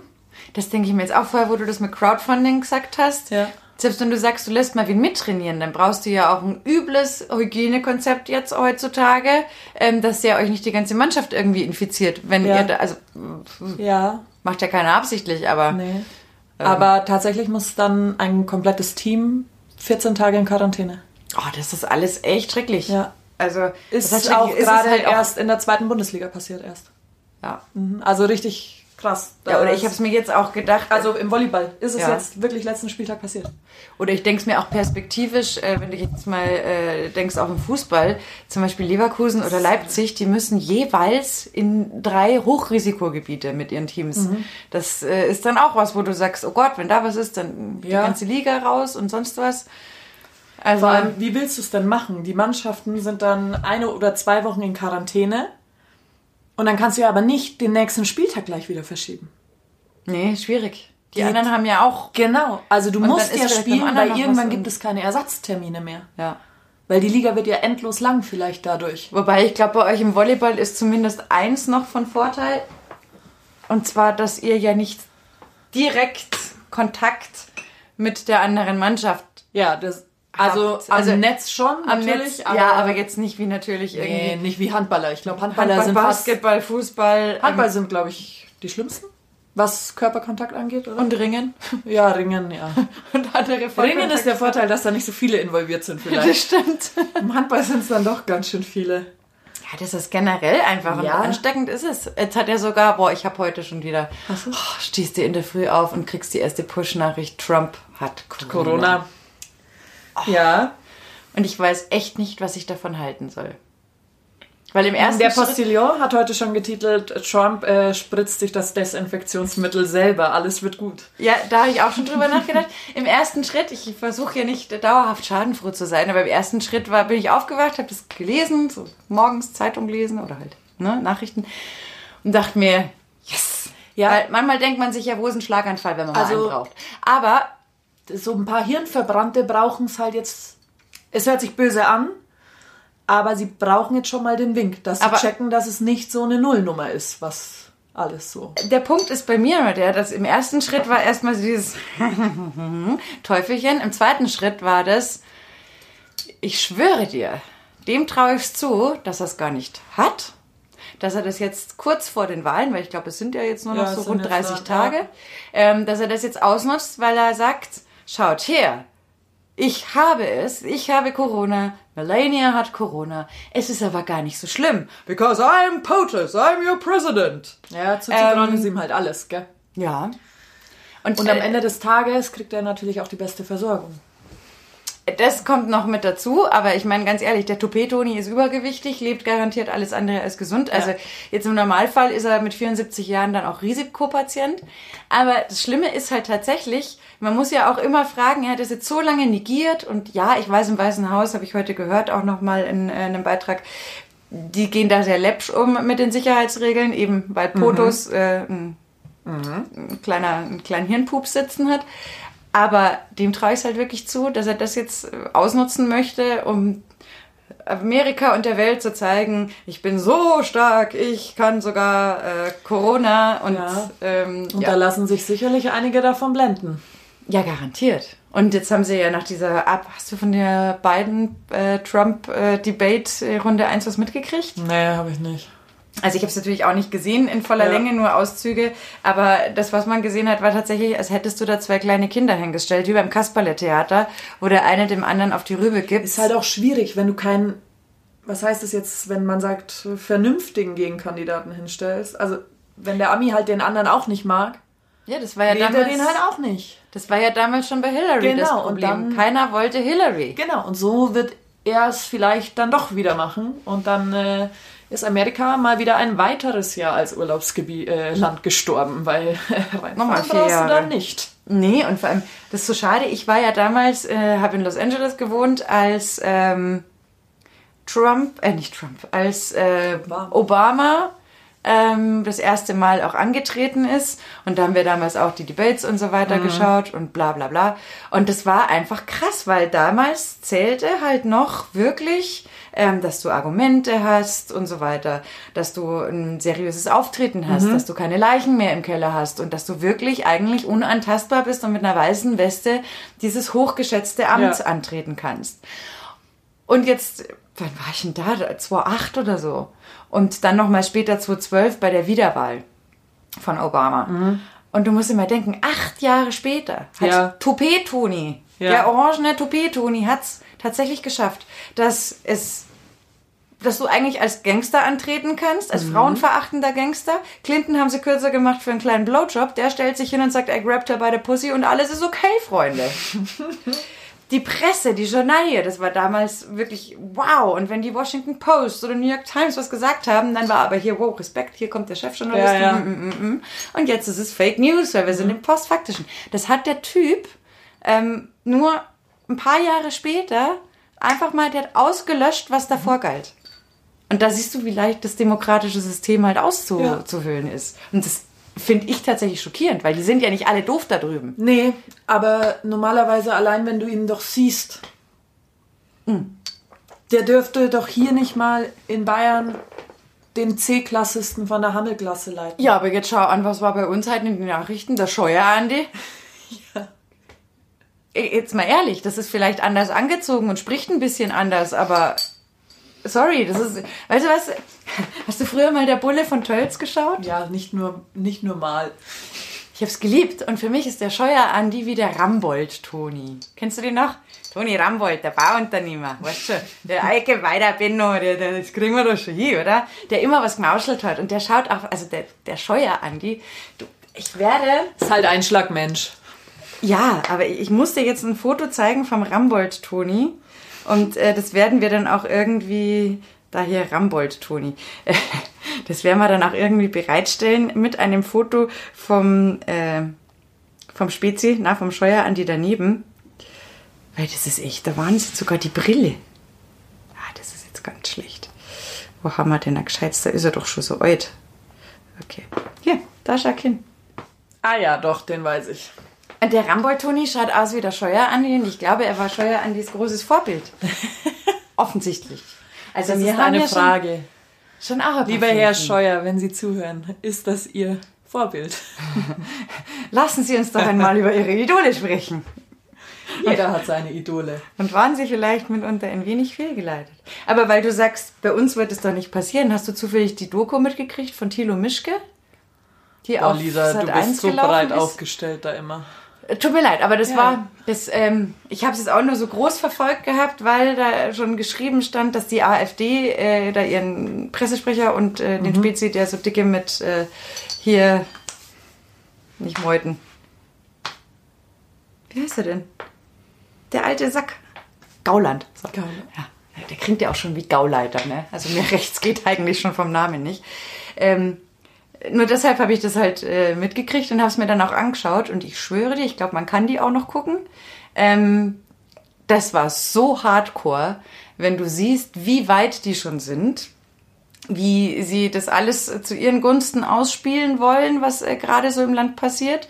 Das denke ich mir jetzt auch vorher, wo du das mit Crowdfunding gesagt hast. Ja. Selbst wenn du sagst, du lässt mal wen mittrainieren, dann brauchst du ja auch ein übles Hygienekonzept jetzt heutzutage, ähm, dass ja euch nicht die ganze Mannschaft irgendwie infiziert. Wenn ja. ihr da, also ja. macht ja keiner absichtlich, aber... Nee. Ähm, aber tatsächlich muss dann ein komplettes Team vierzehn Tage in Quarantäne. Oh, das ist alles echt schrecklich. Ja. Also ist das auch ist gerade halt erst auch in der zweiten Bundesliga passiert erst. Ja. Also richtig krass. Ja, oder ich habe es mir jetzt auch gedacht. Also im Volleyball ist es ja. jetzt wirklich letzten Spieltag passiert. Oder ich denke es mir auch perspektivisch, äh, wenn du jetzt mal äh, denkst, auch im Fußball, zum Beispiel Leverkusen oder Leipzig, die müssen jeweils in drei Hochrisikogebiete mit ihren Teams. Mhm. Das äh, ist dann auch was, wo du sagst, oh Gott, wenn da was ist, dann ja. die ganze Liga raus und sonst was. Also, vor allem, wie willst du es denn machen? Die Mannschaften sind dann eine oder zwei Wochen in Quarantäne. Und dann kannst du ja aber nicht den nächsten Spieltag gleich wieder verschieben. Nee, schwierig. Die ja. anderen haben ja auch... Genau, also du musst ja spielen, weil irgendwann gibt es keine Ersatztermine mehr. Ja. Weil die Liga wird ja endlos lang vielleicht dadurch. Wobei, ich glaube, bei euch im Volleyball ist zumindest eins noch von Vorteil. Und zwar, dass ihr ja nicht direkt Kontakt mit der anderen Mannschaft ja, das Also, also am Netz schon, am natürlich. Netz, aber ja, aber jetzt nicht wie natürlich irgendwie. Nee, nicht wie Handballer. Ich glaube, Handballer Handball, sind Basketball, Fußball. Handball ähm, sind, glaube ich, die schlimmsten, was Körperkontakt angeht, oder? Und Ringen. Ja, Ringen, ja. Und andere Ringen ist der Vorteil, dass da nicht so viele involviert sind vielleicht. Das stimmt. Im Handball sind es dann doch ganz schön viele. Ja, das ist generell einfach ja. und ansteckend ist es. Jetzt hat er sogar, boah, ich habe heute schon wieder, oh, stehst du in der Früh auf und kriegst die erste Push-Nachricht, Trump hat Corona. Corona. Oh. Ja. Und ich weiß echt nicht, was ich davon halten soll. Weil im ersten Der Postillon hat heute schon getitelt, Trump äh, spritzt sich das Desinfektionsmittel selber, alles wird gut. Ja, da habe ich auch schon drüber nachgedacht. Im ersten Schritt, ich versuche ja nicht dauerhaft schadenfroh zu sein, aber im ersten Schritt war, bin ich aufgewacht, habe das gelesen, so morgens Zeitung lesen oder halt ne, Nachrichten und dachte mir, yes. Ja. Weil manchmal denkt man sich ja, wo ist ein Schlaganfall, wenn man also, mal einen braucht. Aber so ein paar Hirnverbrannte brauchen es halt jetzt, es hört sich böse an, aber sie brauchen jetzt schon mal den Wink, dass sie aber checken, dass es nicht so eine Nullnummer ist, was alles so. Der Punkt ist bei mir der, dass im ersten Schritt war erstmal dieses Teufelchen, im zweiten Schritt war das, ich schwöre dir, dem traue ich es zu, dass er es gar nicht hat, dass er das jetzt kurz vor den Wahlen, weil ich glaube, es sind ja jetzt nur noch ja, so rund dreißig dann, Tage, ja. ähm, dass er das jetzt ausnutzt, weil er sagt, schaut her, ich habe es, ich habe Corona, Melania hat Corona, es ist aber gar nicht so schlimm. Because I'm POTUS, I'm your president. Ja, zu Zitronen ähm, ist ihm halt alles, gell? Ja. Und, und äh, am Ende des Tages kriegt er natürlich auch die beste Versorgung. Das kommt noch mit dazu, aber ich meine ganz ehrlich, der Toupet-Toni ist übergewichtig, lebt garantiert alles andere als gesund. Also ja. Jetzt im Normalfall ist er mit vierundsiebzig Jahren dann auch Risikopatient. Aber das Schlimme ist halt tatsächlich, man muss ja auch immer fragen, er hat das jetzt so lange negiert. Und ja, ich weiß, im Weißen Haus, habe ich heute gehört, auch nochmal in, in einem Beitrag, die gehen da sehr läppsch um mit den Sicherheitsregeln, eben weil POTUS mhm. äh, ein, mhm. ein kleiner, einen kleinen Hirnpups sitzen hat. Aber dem traue ich es halt wirklich zu, dass er das jetzt ausnutzen möchte, um Amerika und der Welt zu zeigen, ich bin so stark, ich kann sogar äh, Corona. Und, ja. ähm, und ja. da lassen sich sicherlich einige davon blenden. Ja, garantiert. Und jetzt haben sie ja nach dieser Ab... Hast du von der Biden-Trump-Debate-Runde eins was mitgekriegt? Nee, habe ich nicht. Also ich habe es natürlich auch nicht gesehen in voller ja. Länge, nur Auszüge. Aber das, was man gesehen hat, war tatsächlich, als hättest du da zwei kleine Kinder hingestellt, wie beim Kasperle-Theater, wo der eine dem anderen auf die Rübe gibt. Ist halt auch schwierig, wenn du keinen, was heißt das jetzt, wenn man sagt, vernünftigen Gegenkandidaten hinstellst? Also wenn der Ami halt den anderen auch nicht mag, ja, das war ja damals, er den halt auch nicht. Das war ja damals schon bei Hillary genau, das Problem. Und dann, keiner wollte Hillary. Genau, und so wird er es vielleicht dann doch wieder machen und dann... Äh, ist Amerika mal wieder ein weiteres Jahr als Urlaubsgebiet äh, Land gestorben, weil nochmal vier Jahre dann nicht. Nee, und vor allem, das ist so schade. Ich war ja damals, äh, habe in Los Angeles gewohnt, als ähm, Trump, äh nicht Trump, als äh, Obama, Obama ähm, das erste Mal auch angetreten ist. Und da haben wir damals auch die Debates und so weiter mhm. geschaut und bla bla bla. Und das war einfach krass, weil damals zählte halt noch wirklich... Ähm, dass du Argumente hast und so weiter, dass du ein seriöses Auftreten hast, mhm. dass du keine Leichen mehr im Keller hast und dass du wirklich eigentlich unantastbar bist und mit einer weißen Weste dieses hochgeschätzte Amt ja. antreten kannst. Und jetzt, wann war ich denn da? zweitausendacht oder so. Und dann nochmal später zweitausendzwölf bei der Wiederwahl von Obama. Mhm. Und du musst immer denken, acht Jahre später hat ja. Toupet-Toni, ja. der orangene Toupet-Toni hat's tatsächlich geschafft, dass es, dass du eigentlich als Gangster antreten kannst, als mhm. frauenverachtender Gangster. Clinton haben sie kürzer gemacht für einen kleinen Blowjob. Der stellt sich hin und sagt, I grabbed her by the pussy und alles ist okay, Freunde. Die Presse, die Journalie, das war damals wirklich wow. Und wenn die Washington Post oder New York Times was gesagt haben, dann war aber hier, wow, Respekt, hier kommt der Chefjournalist. Ja, ja. Mm, mm, mm. Und jetzt ist es Fake News, weil wir mhm. sind im Postfaktischen. Das hat der Typ ähm, nur ein paar Jahre später einfach mal, der hat ausgelöscht, was davor galt. Und da siehst du, wie leicht das demokratische System halt auszuhöhlen ja. ist. Und das finde ich tatsächlich schockierend, weil die sind ja nicht alle doof da drüben. Nee, aber normalerweise allein, wenn du ihn doch siehst, mhm. der dürfte doch hier nicht mal in Bayern den C-Klassisten von der Hammelklasse leiten. Ja, aber jetzt schau an, was war bei uns halt in den Nachrichten, der Scheuer, Andi. Ja. Jetzt mal ehrlich, das ist vielleicht anders angezogen und spricht ein bisschen anders, aber sorry, das ist, weißt du was, hast du früher mal der Bulle von Tölz geschaut? Ja, nicht nur, nicht nur mal. Ich habe es geliebt. Und für mich ist der Scheuer-Andi wie der Rambold-Toni. Kennst du den noch? Toni Rambold, der Bauunternehmer. Weißt du, der Eike weiter Benno, der, der, das kriegen wir doch schon hier, oder? Der immer was gemauschelt hat. Und der schaut auch, also der, der Scheuer-Andi, du, ich werde... Ist halt ein Schlagmensch. Ja, aber ich muss dir jetzt ein Foto zeigen vom Rambold-Toni. Und äh, das werden wir dann auch irgendwie... Da hier Rambold-Toni. Das werden wir dann auch irgendwie bereitstellen mit einem Foto vom, äh, vom Spezi, na, vom Scheuer-Andi daneben. Weil das ist echt der Wahnsinn, sogar die Brille. Ah, das ist jetzt ganz schlecht. Wo haben wir denn ein Gescheites? Da ist er doch schon so alt. Okay. Hier, da schau hin. Ah ja, doch, den weiß ich. Und der Rambold-Toni schaut aus wie der Scheuer-Andi und ich glaube, er war Scheuer-Andis großes Vorbild. Offensichtlich. Also das ist eine Frage. Schon, schon auch ein Lieber Herr Scheuer, wenn Sie zuhören, ist das Ihr Vorbild? Lassen Sie uns doch einmal über Ihre Idole sprechen. Jeder hat seine Idole. Und waren Sie vielleicht mitunter ein wenig fehlgeleitet. Aber weil du sagst, bei uns wird es doch nicht passieren, hast du zufällig die Doku mitgekriegt von Thilo Mischke? Die auch Lisa, du bist so breit aufgestellt da immer. Tut mir leid, aber das ja. war, das, ähm, ich habe es jetzt auch nur so groß verfolgt gehabt, weil da schon geschrieben stand, dass die AfD äh, da ihren Pressesprecher und äh, mhm. den Spezi, der so dicke mit äh, hier, nicht Meuthen. Wie heißt er denn? Der alte Sack. Gauland. So. Gauland. Ja. Der klingt ja auch schon wie Gauleiter, ne? Also mir rechts geht eigentlich schon vom Namen nicht. Ähm, Nur deshalb habe ich das halt äh, mitgekriegt und habe es mir dann auch angeschaut. Und ich schwöre dir, ich glaube, man kann die auch noch gucken. Ähm, das war so hardcore, wenn du siehst, wie weit die schon sind, wie sie das alles äh, zu ihren Gunsten ausspielen wollen, was äh, gerade so im Land passiert.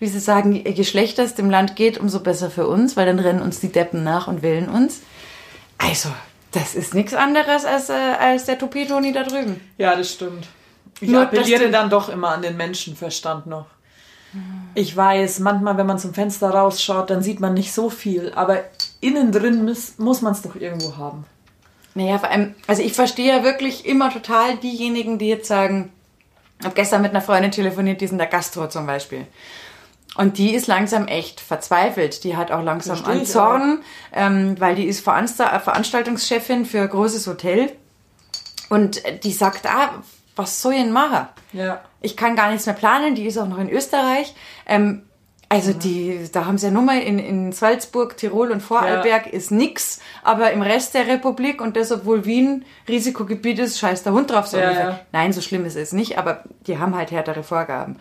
Wie sie sagen, je schlechter es dem Land geht, umso besser für uns, weil dann rennen uns die Deppen nach und wählen uns. Also, das ist nichts anderes als, äh, als der Toupet-Toni da drüben. Ja, das stimmt. Ich Nur appelliere dann doch immer an den Menschenverstand noch. Ich weiß, manchmal, wenn man zum Fenster rausschaut, dann sieht man nicht so viel. Aber innen drin muss, muss man es doch irgendwo haben. Naja, vor allem, also ich verstehe ja wirklich immer total diejenigen, die jetzt sagen, ich habe gestern mit einer Freundin telefoniert, die ist in der Gastro zum Beispiel. Und die ist langsam echt verzweifelt. Die hat auch langsam an Zorn, ähm, weil die ist Veranstaltungschefin für ein großes Hotel. Und die sagt, ah... was soll ich denn machen? Ja. Ich kann gar nichts mehr planen, die ist auch noch in Österreich. Ähm, also mhm. die, da haben sie ja nur mal in, in Salzburg, Tirol und Vorarlberg ja. ist nix, aber im Rest der Republik und das, obwohl Wien Risikogebiet ist, scheiß der Hund drauf. So ja, ja. Nein, so schlimm ist es nicht, aber die haben halt härtere Vorgaben.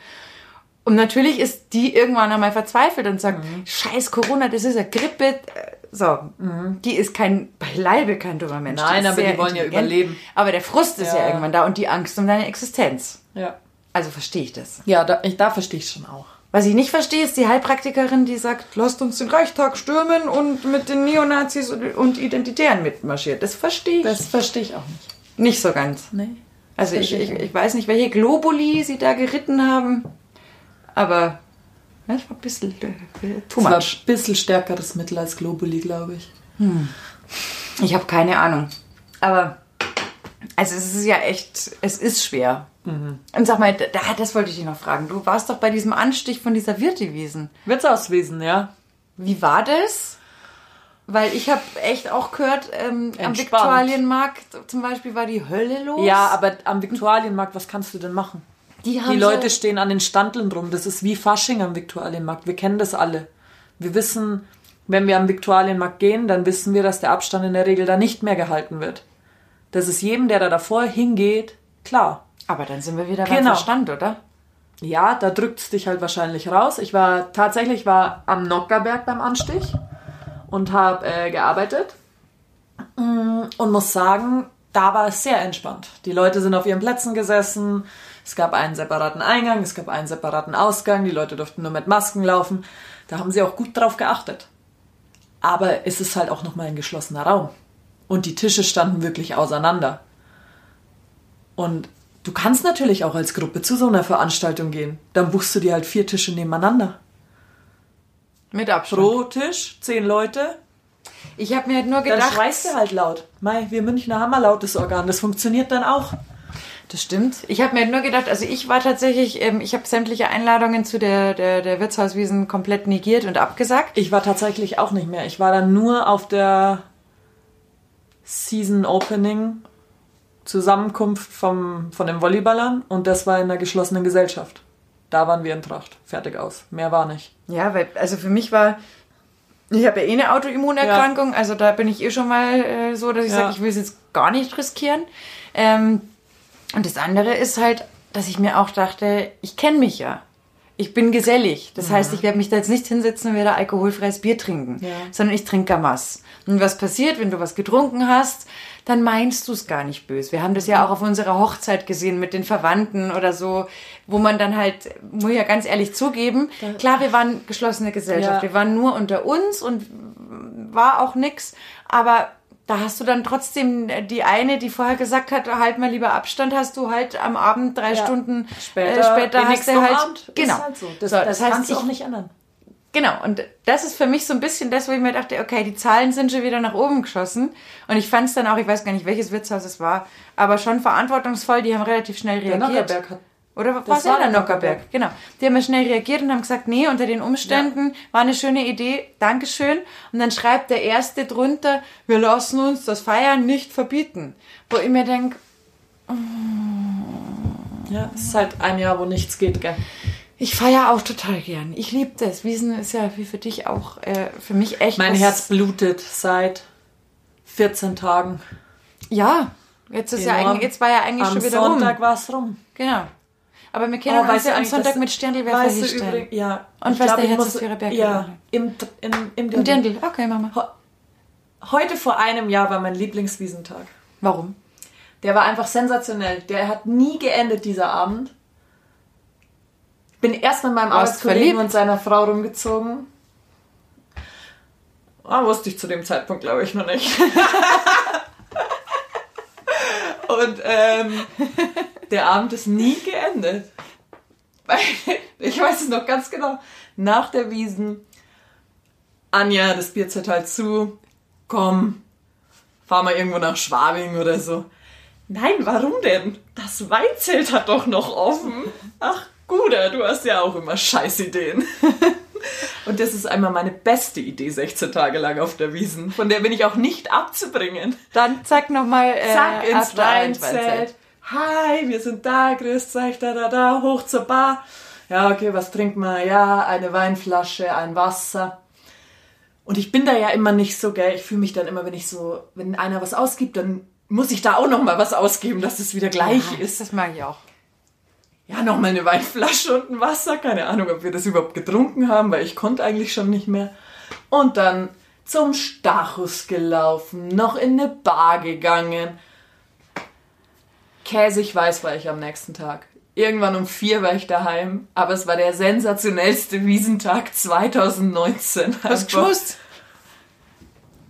Und natürlich ist die irgendwann einmal verzweifelt und sagt, mhm. scheiß Corona, das ist eine Grippe. So, mhm. die ist kein, beileibe kein dummer Mensch. Nein, aber die wollen ja überleben. Aber der Frust ist ja, ja irgendwann da und die Angst um deine Existenz. Ja. Also verstehe ich das. Ja, da, ich, da verstehe ich schon auch. Was ich nicht verstehe, ist die Heilpraktikerin, die sagt, lasst uns den Reichstag stürmen und mit den Neonazis und, und Identitären mitmarschiert. Das verstehe ich. Das verstehe ich auch nicht. Nicht so ganz. Nee. Also ich, ich, ich weiß nicht, welche Globuli sie da geritten haben, aber... Das war ein bisschen, too much. Das war ein bisschen stärkeres Mittel als Globuli, glaube ich. Hm. Ich habe keine Ahnung. Aber also es ist ja echt, es ist schwer. Mhm. Und sag mal, da, das wollte ich dich noch fragen. Du warst doch bei diesem Anstich von dieser Wirtewiesen. Wirtshauswiesen, ja. Wie war das? Weil ich habe echt auch gehört, ähm, am Viktualienmarkt zum Beispiel war die Hölle los. Ja, aber am Viktualienmarkt, was kannst du denn machen? Die, die Leute stehen an den Standeln rum. Das ist wie Fasching am Viktualienmarkt. Wir kennen das alle. Wir wissen, wenn wir am Viktualienmarkt gehen, dann wissen wir, dass der Abstand in der Regel da nicht mehr gehalten wird. Das ist jedem, der da davor hingeht, klar. Aber dann sind wir wieder beim genau. Verstand, oder? Ja, da drückt es dich halt wahrscheinlich raus. Ich war tatsächlich war am Nockerberg beim Anstich und habe äh, gearbeitet und muss sagen, da war es sehr entspannt. Die Leute sind auf ihren Plätzen gesessen. Es gab einen separaten Eingang, es gab einen separaten Ausgang, die Leute durften nur mit Masken laufen. Da haben sie auch gut drauf geachtet. Aber es ist halt auch nochmal ein geschlossener Raum. Und die Tische standen wirklich auseinander. Und du kannst natürlich auch als Gruppe zu so einer Veranstaltung gehen. Dann buchst du dir halt vier Tische nebeneinander. Mit Abstand. Pro Tisch, zehn Leute. Ich habe mir halt nur gedacht... Dann schreist du halt laut. Mei, wir Münchner haben ein lautes Organ, das funktioniert dann auch. Das stimmt. Ich habe mir nur gedacht, also ich war tatsächlich, ähm, ich habe sämtliche Einladungen zu der, der, der Wirtshauswiesen komplett negiert und abgesagt. Ich war tatsächlich auch nicht mehr. Ich war dann nur auf der Season Opening Zusammenkunft vom, von den Volleyballern und das war in einer geschlossenen Gesellschaft. Da waren wir in Tracht. Fertig aus. Mehr war nicht. Ja, weil, also für mich war, ich habe ja eh eine Autoimmunerkrankung, ja. Also da bin ich eh schon mal äh, so, dass ich ja. sage, ich will es jetzt gar nicht riskieren. Ähm, Und das andere ist halt, dass ich mir auch dachte, ich kenne mich ja. Ich bin gesellig. Das mhm. heißt, ich werde mich da jetzt nicht hinsetzen und werde alkoholfreies Bier trinken, ja. sondern ich trinke Gamass. Und was passiert, wenn du was getrunken hast, dann meinst du es gar nicht böse. Wir haben das ja auch auf unserer Hochzeit gesehen mit den Verwandten oder so, wo man dann halt, muss ich ja ganz ehrlich zugeben, klar, wir waren geschlossene Gesellschaft, ja. wir waren nur unter uns und war auch nix, aber... Da hast du dann trotzdem die eine, die vorher gesagt hat, halt mal lieber Abstand, hast du halt am Abend drei ja. Stunden später, äh, später hast du halt... Abend genau. Ist halt so. Das, so, das, das heißt, kannst du auch nicht ändern. Genau, und das ist für mich so ein bisschen das, wo ich mir dachte, okay, die Zahlen sind schon wieder nach oben geschossen. Und ich fand es dann auch, ich weiß gar nicht, welches Wirtshaus es war, aber schon verantwortungsvoll, die haben relativ schnell reagiert. Der Nockerberg hat... Oder was war es ja der Nockerberg? Nockerberg? Genau. Die haben ja schnell reagiert und haben gesagt, nee, unter den Umständen ja. war eine schöne Idee, Dankeschön. Und dann schreibt der Erste drunter, wir lassen uns das Feiern nicht verbieten. Wo ich mir denke, oh. ja, es ist halt ein Jahr, wo nichts geht, gell? Ich feiere auch total gern. Ich liebe das. Wiesen ist ja wie für dich auch, äh, für mich echt. Mein Herz blutet seit vierzehn Tagen. Ja, jetzt ist genau. ja eigentlich, jetzt war ja eigentlich am schon wieder Sonntag rum. Am Sonntag war es rum. Genau. Aber wir kennen oh, uns ja am Sonntag mit Sterndelwerfer weißt du hinstellen. Ja. Und ich was glaub, der Herz auf ihrer Berge ja, im, im, im, im Dirndl. Okay, Mama. Ho- Heute vor einem Jahr war mein Lieblingswiesentag. Warum? Der war einfach sensationell. Der hat nie geendet, dieser Abend. Ich bin erst mit meinem Arbeitskollegen und seiner Frau rumgezogen. Oh, wusste ich zu dem Zeitpunkt, glaube ich, noch nicht. Und ähm, der Abend ist nie geendet. Ich weiß es noch ganz genau. Nach der Wiesen, Anja, das Bier zerteilt zu, komm, fahr mal irgendwo nach Schwabing oder so. Nein, warum denn? Das Weinzelt hat doch noch offen. Ach, Guder, du hast ja auch immer Scheißideen. Und das ist einmal meine beste Idee, sechzehn Tage lang auf der Wiesen. Von der bin ich auch nicht abzubringen. Dann zack nochmal äh, zack ins Weinzelt. Hi, wir sind da, grüßt euch, da, da, da, hoch zur Bar. Ja, okay, was trinkt man? Ja, eine Weinflasche, ein Wasser. Und ich bin da ja immer nicht so, gell, ich fühle mich dann immer, wenn ich so, wenn einer was ausgibt, dann muss ich da auch nochmal was ausgeben, dass es wieder gleich ja, ist. Das mag ich auch. Ja, nochmal eine Weinflasche und ein Wasser. Keine Ahnung, ob wir das überhaupt getrunken haben, weil ich konnte eigentlich schon nicht mehr. Und dann zum Stachus gelaufen, noch in eine Bar gegangen. Käsig weiß war ich am nächsten Tag. Irgendwann um vier war ich daheim, aber es war der sensationellste Wiesentag zwanzig neunzehn. Hast du gewusst?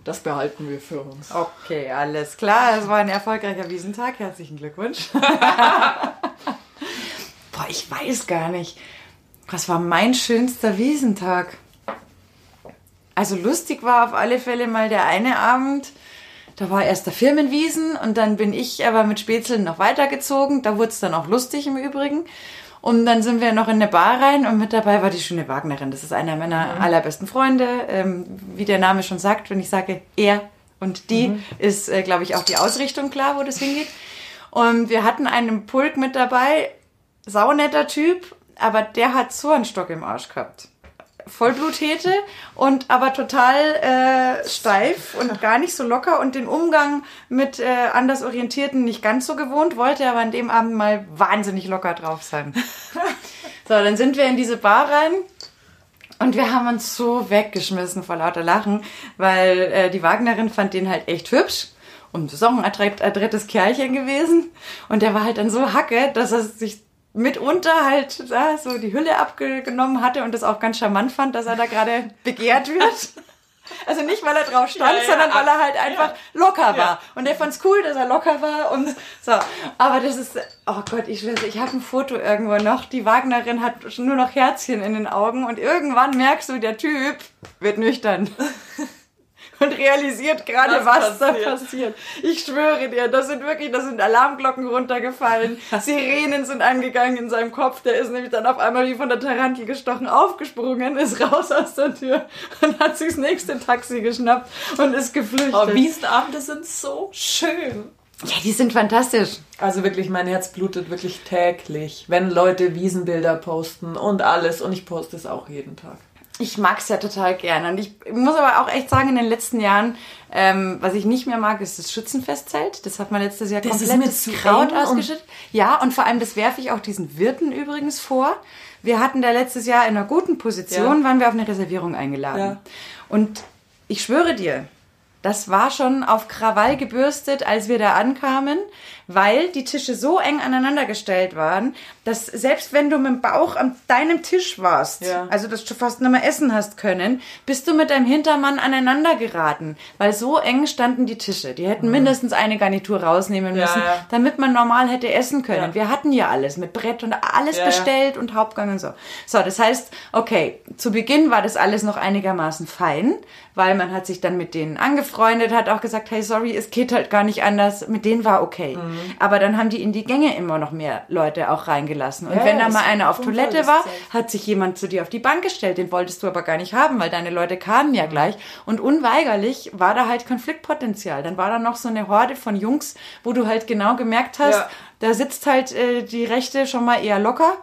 Das behalten wir für uns. Okay, alles klar. Es war ein erfolgreicher Wiesentag. Herzlichen Glückwunsch. Boah, ich weiß gar nicht. Was war mein schönster Wiesentag? Also lustig war auf alle Fälle mal der eine Abend. Da war erst der Firmenwiesen und dann bin ich aber mit Spätzeln noch weitergezogen. Da wurde es dann auch lustig im Übrigen. Und dann sind wir noch in eine Bar rein und mit dabei war die schöne Wagnerin. Das ist einer meiner mhm. allerbesten Freunde. Ähm, wie der Name schon sagt, wenn ich sage er und die, mhm. ist, äh, glaube ich, auch die Ausrichtung klar, wo das hingeht. Und wir hatten einen Pulk mit dabei. Saunetter Typ, aber der hat so einen Stock im Arsch gehabt. Vollbluthete und aber total äh, steif und gar nicht so locker und den Umgang mit äh, anders Orientierten nicht ganz so gewohnt, wollte aber an dem Abend mal wahnsinnig locker drauf sein. So, dann sind wir in diese Bar rein und wir haben uns so weggeschmissen vor lauter Lachen, weil äh, die Wagnerin fand den halt echt hübsch. Und das ist auch ein adrettes Kerlchen gewesen und der war halt dann so hacke, dass er sich mitunter halt ja, so die Hülle abgenommen hatte und das auch ganz charmant fand, dass er da gerade begehrt wird. Also nicht, weil er drauf stand, ja, ja, sondern weil er halt einfach ja. locker war. Ja. Und er fand's cool, dass er locker war und so. Aber das ist, oh Gott, ich schwöre, ich habe ein Foto irgendwo noch. Die Wagnerin hat nur noch Herzchen in den Augen und irgendwann merkst du, der Typ wird nüchtern. und realisiert gerade, was passiert. da passiert. Ich schwöre dir, das sind wirklich, das sind Alarmglocken runtergefallen, Sirenen sind angegangen in seinem Kopf, der ist nämlich dann auf einmal wie von der Tarantel gestochen aufgesprungen, ist raus aus der Tür und hat sich das nächste Taxi geschnappt und ist geflüchtet. Oh, Wiesenabende sind so schön. Ja, die sind fantastisch. Also wirklich, mein Herz blutet wirklich täglich, wenn Leute Wiesenbilder posten und alles, und ich poste es auch jeden Tag. Ich mag es ja total gerne. Und ich muss aber auch echt sagen, in den letzten Jahren, ähm, was ich nicht mehr mag, ist das Schützenfestzelt. Das hat man letztes Jahr komplett mit Kraut ausgeschüttet. Ja, und vor allem, das werfe ich auch diesen Wirten übrigens vor. Wir hatten da letztes Jahr in einer guten Position, ja. waren wir auf eine Reservierung eingeladen. Ja. Und ich schwöre dir, das war schon auf Krawall gebürstet, als wir da ankamen, weil die Tische so eng aneinander gestellt waren, dass selbst wenn du mit dem Bauch an deinem Tisch warst, ja. also dass du fast nicht mehr essen hast können, bist du mit deinem Hintermann aneinander geraten, weil so eng standen die Tische. Die hätten mhm. mindestens eine Garnitur rausnehmen müssen, ja, ja. damit man normal hätte essen können. Ja. Wir hatten ja alles mit Brett und alles ja, bestellt ja. und Hauptgang und so. So, das heißt, okay, zu Beginn war das alles noch einigermaßen fein, weil man hat sich dann mit denen angefreundet. Freundin hat auch gesagt, hey, sorry, es geht halt gar nicht anders. Mit denen war okay. Mhm. Aber dann haben die in die Gänge immer noch mehr Leute auch reingelassen. Und ja, wenn da mal einer auf Toilette war, hat sich jemand zu dir auf die Bank gestellt. Den wolltest du aber gar nicht haben, weil deine Leute kamen ja mhm. gleich. Und unweigerlich war da halt Konfliktpotenzial. Dann war da noch so eine Horde von Jungs, wo du halt genau gemerkt hast, ja. da sitzt halt äh, die Rechte schon mal eher locker.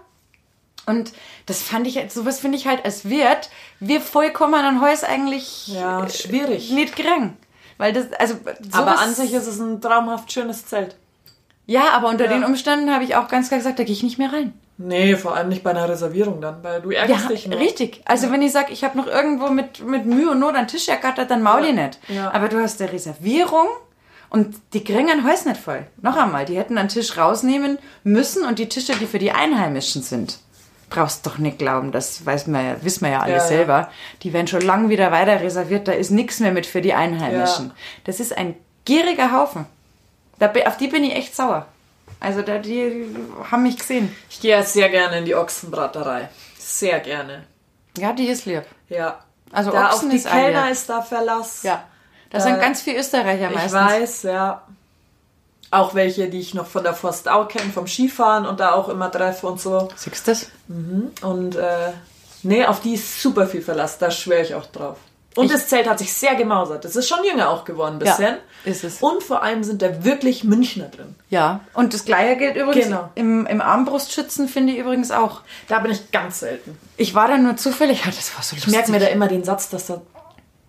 Und das fand ich, sowas finde ich halt als Wirt, wir vollkommen an Haus eigentlich ja, schwierig. Nicht gering. Weil das, also, aber an sich ist es ein traumhaft schönes Zelt. Ja, aber unter ja. den Umständen habe ich auch ganz klar gesagt, da gehe ich nicht mehr rein. Nee, vor allem nicht bei einer Reservierung dann, weil du ärgerst ja, dich nicht. Richtig. Also ja. wenn ich sage, ich habe noch irgendwo mit, mit Mühe und Not einen Tisch ergattert, dann maul ich ja. nicht. Ja. Aber du hast eine Reservierung. Und die kriegen ein Haus nicht voll. Noch einmal, die hätten einen Tisch rausnehmen müssen und die Tische, die für die Einheimischen sind. Brauchst doch nicht glauben, das weiß man ja, wissen wir ja alle ja, selber. Ja. Die werden schon lang wieder weiter reserviert, da ist nichts mehr mit für die Einheimischen. Ja. Das ist ein gieriger Haufen. Da, auf die bin ich echt sauer. Also da, die haben mich gesehen. Ich gehe ja sehr gerne in die Ochsenbraterei. Sehr gerne. Ja, die ist lieb. Ja. Also da Ochsen auch die ist Kellner ist da Verlass. Ja. Da, da sind ganz viele Österreicher meistens. Ich weiß, ja. Auch welche, die ich noch von der Forstau kenne, vom Skifahren und da auch immer treffe und so. Siehst du das? Mhm. Und äh, nee, auf die ist super viel Verlass, da schwöre ich auch drauf. Und ich das Zelt hat sich sehr gemausert. Das ist schon jünger auch geworden ein bisschen. Ja, ist es. Und vor allem sind da wirklich Münchner drin. Ja, und das Gleiche gilt übrigens genau. im, im Armbrustschützen, finde ich übrigens auch. Da bin ich ganz selten. Ich war da nur zufällig, ja, das war so lustig. Ich merke mir da immer den Satz, dass da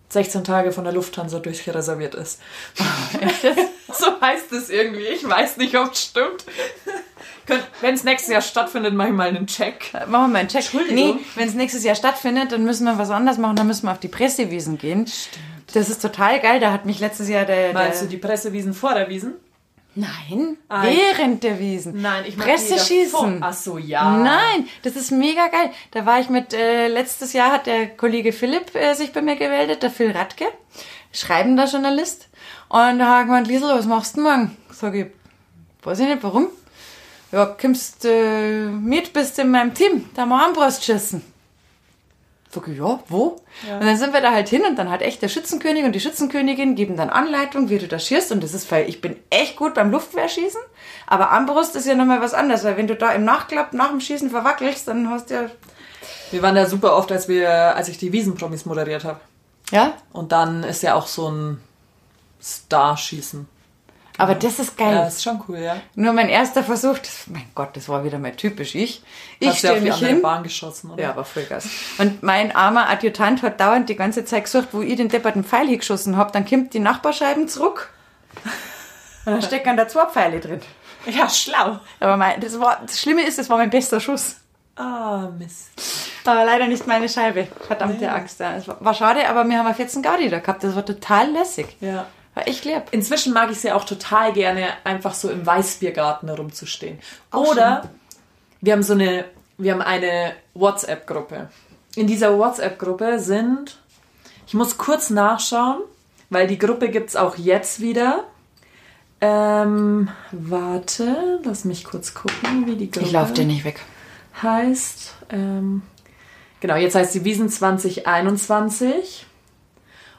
sechzehn Tage von der Lufthansa durchreserviert ist. So heißt es irgendwie. Ich weiß nicht, ob es stimmt. Wenn es nächstes Jahr stattfindet, mache ich mal einen Check. Machen wir mal einen Check. Entschuldigung. Nee, wenn es nächstes Jahr stattfindet, dann müssen wir was anderes machen. Dann müssen wir auf die Pressewiesen gehen. Stimmt. Das ist total geil. Da hat mich letztes Jahr der... Meinst der du die Pressewiesen vor der Wiesen? Nein, Ein. während der Wiesen. Nein, ich meine Presseschießen. Ach so, ja. Nein, das ist mega geil. Da war ich mit, äh, letztes Jahr hat der Kollege Philipp äh, sich bei mir gemeldet, der Phil Radtke, schreibender Journalist. Und da hat er gemeint, Liesl, was machst du morgen? Sag ich, weiß ich nicht, warum? Ja, kommst äh, mit, bist in meinem Team, da haben wir Armbrustschießen. Sag ich, ja, wo? Ja. Und dann sind wir da halt hin und dann hat echt der Schützenkönig und die Schützenkönigin geben dann Anleitung, wie du da schießt. Und das ist, weil ich bin echt gut beim Luftwehrschießen, aber Armbrust ist ja nochmal was anderes, weil wenn du da im Nachklapp nach dem Schießen verwackelst, dann hast du ja... Wir waren da super oft, als, wir, als ich die Wiesenpromis moderiert habe. Ja? Und dann ist ja auch so ein Starschießen. Aber das ist geil. Ja, das ist schon cool, ja. Nur mein erster Versuch, das, mein Gott, das war wieder mal typisch ich. Ich Hast stelle mich hin. Hast Bahn geschossen, oder? Ja, war Vollgas. Und mein armer Adjutant hat dauernd die ganze Zeit gesucht, wo ich den depperten Pfeil hingeschossen habe. Dann kommt die Nachbarscheiben zurück und dann stecken da zwei Pfeile drin. Ja, schlau. Aber mein, das, war, das Schlimme ist, das war mein bester Schuss. Ah, oh, Mist. Aber leider nicht meine Scheibe. Verdammte nee. Angst. Ja. Das war, war schade, aber wir haben vierzehn Gaudi da gehabt. Das war total lässig. Ja. Ich lebe. Inzwischen mag ich es ja auch total gerne, einfach so im Weißbiergarten herumzustehen. Auch Oder schön. wir haben so eine, wir haben eine WhatsApp-Gruppe. In dieser WhatsApp-Gruppe sind, ich muss kurz nachschauen, weil die Gruppe gibt es auch jetzt wieder. Ähm, warte, lass mich kurz gucken, wie die Gruppe... Ich laufe dir nicht weg. ...heißt. Ähm, genau, jetzt heißt die Wiesen zwanzig einundzwanzig.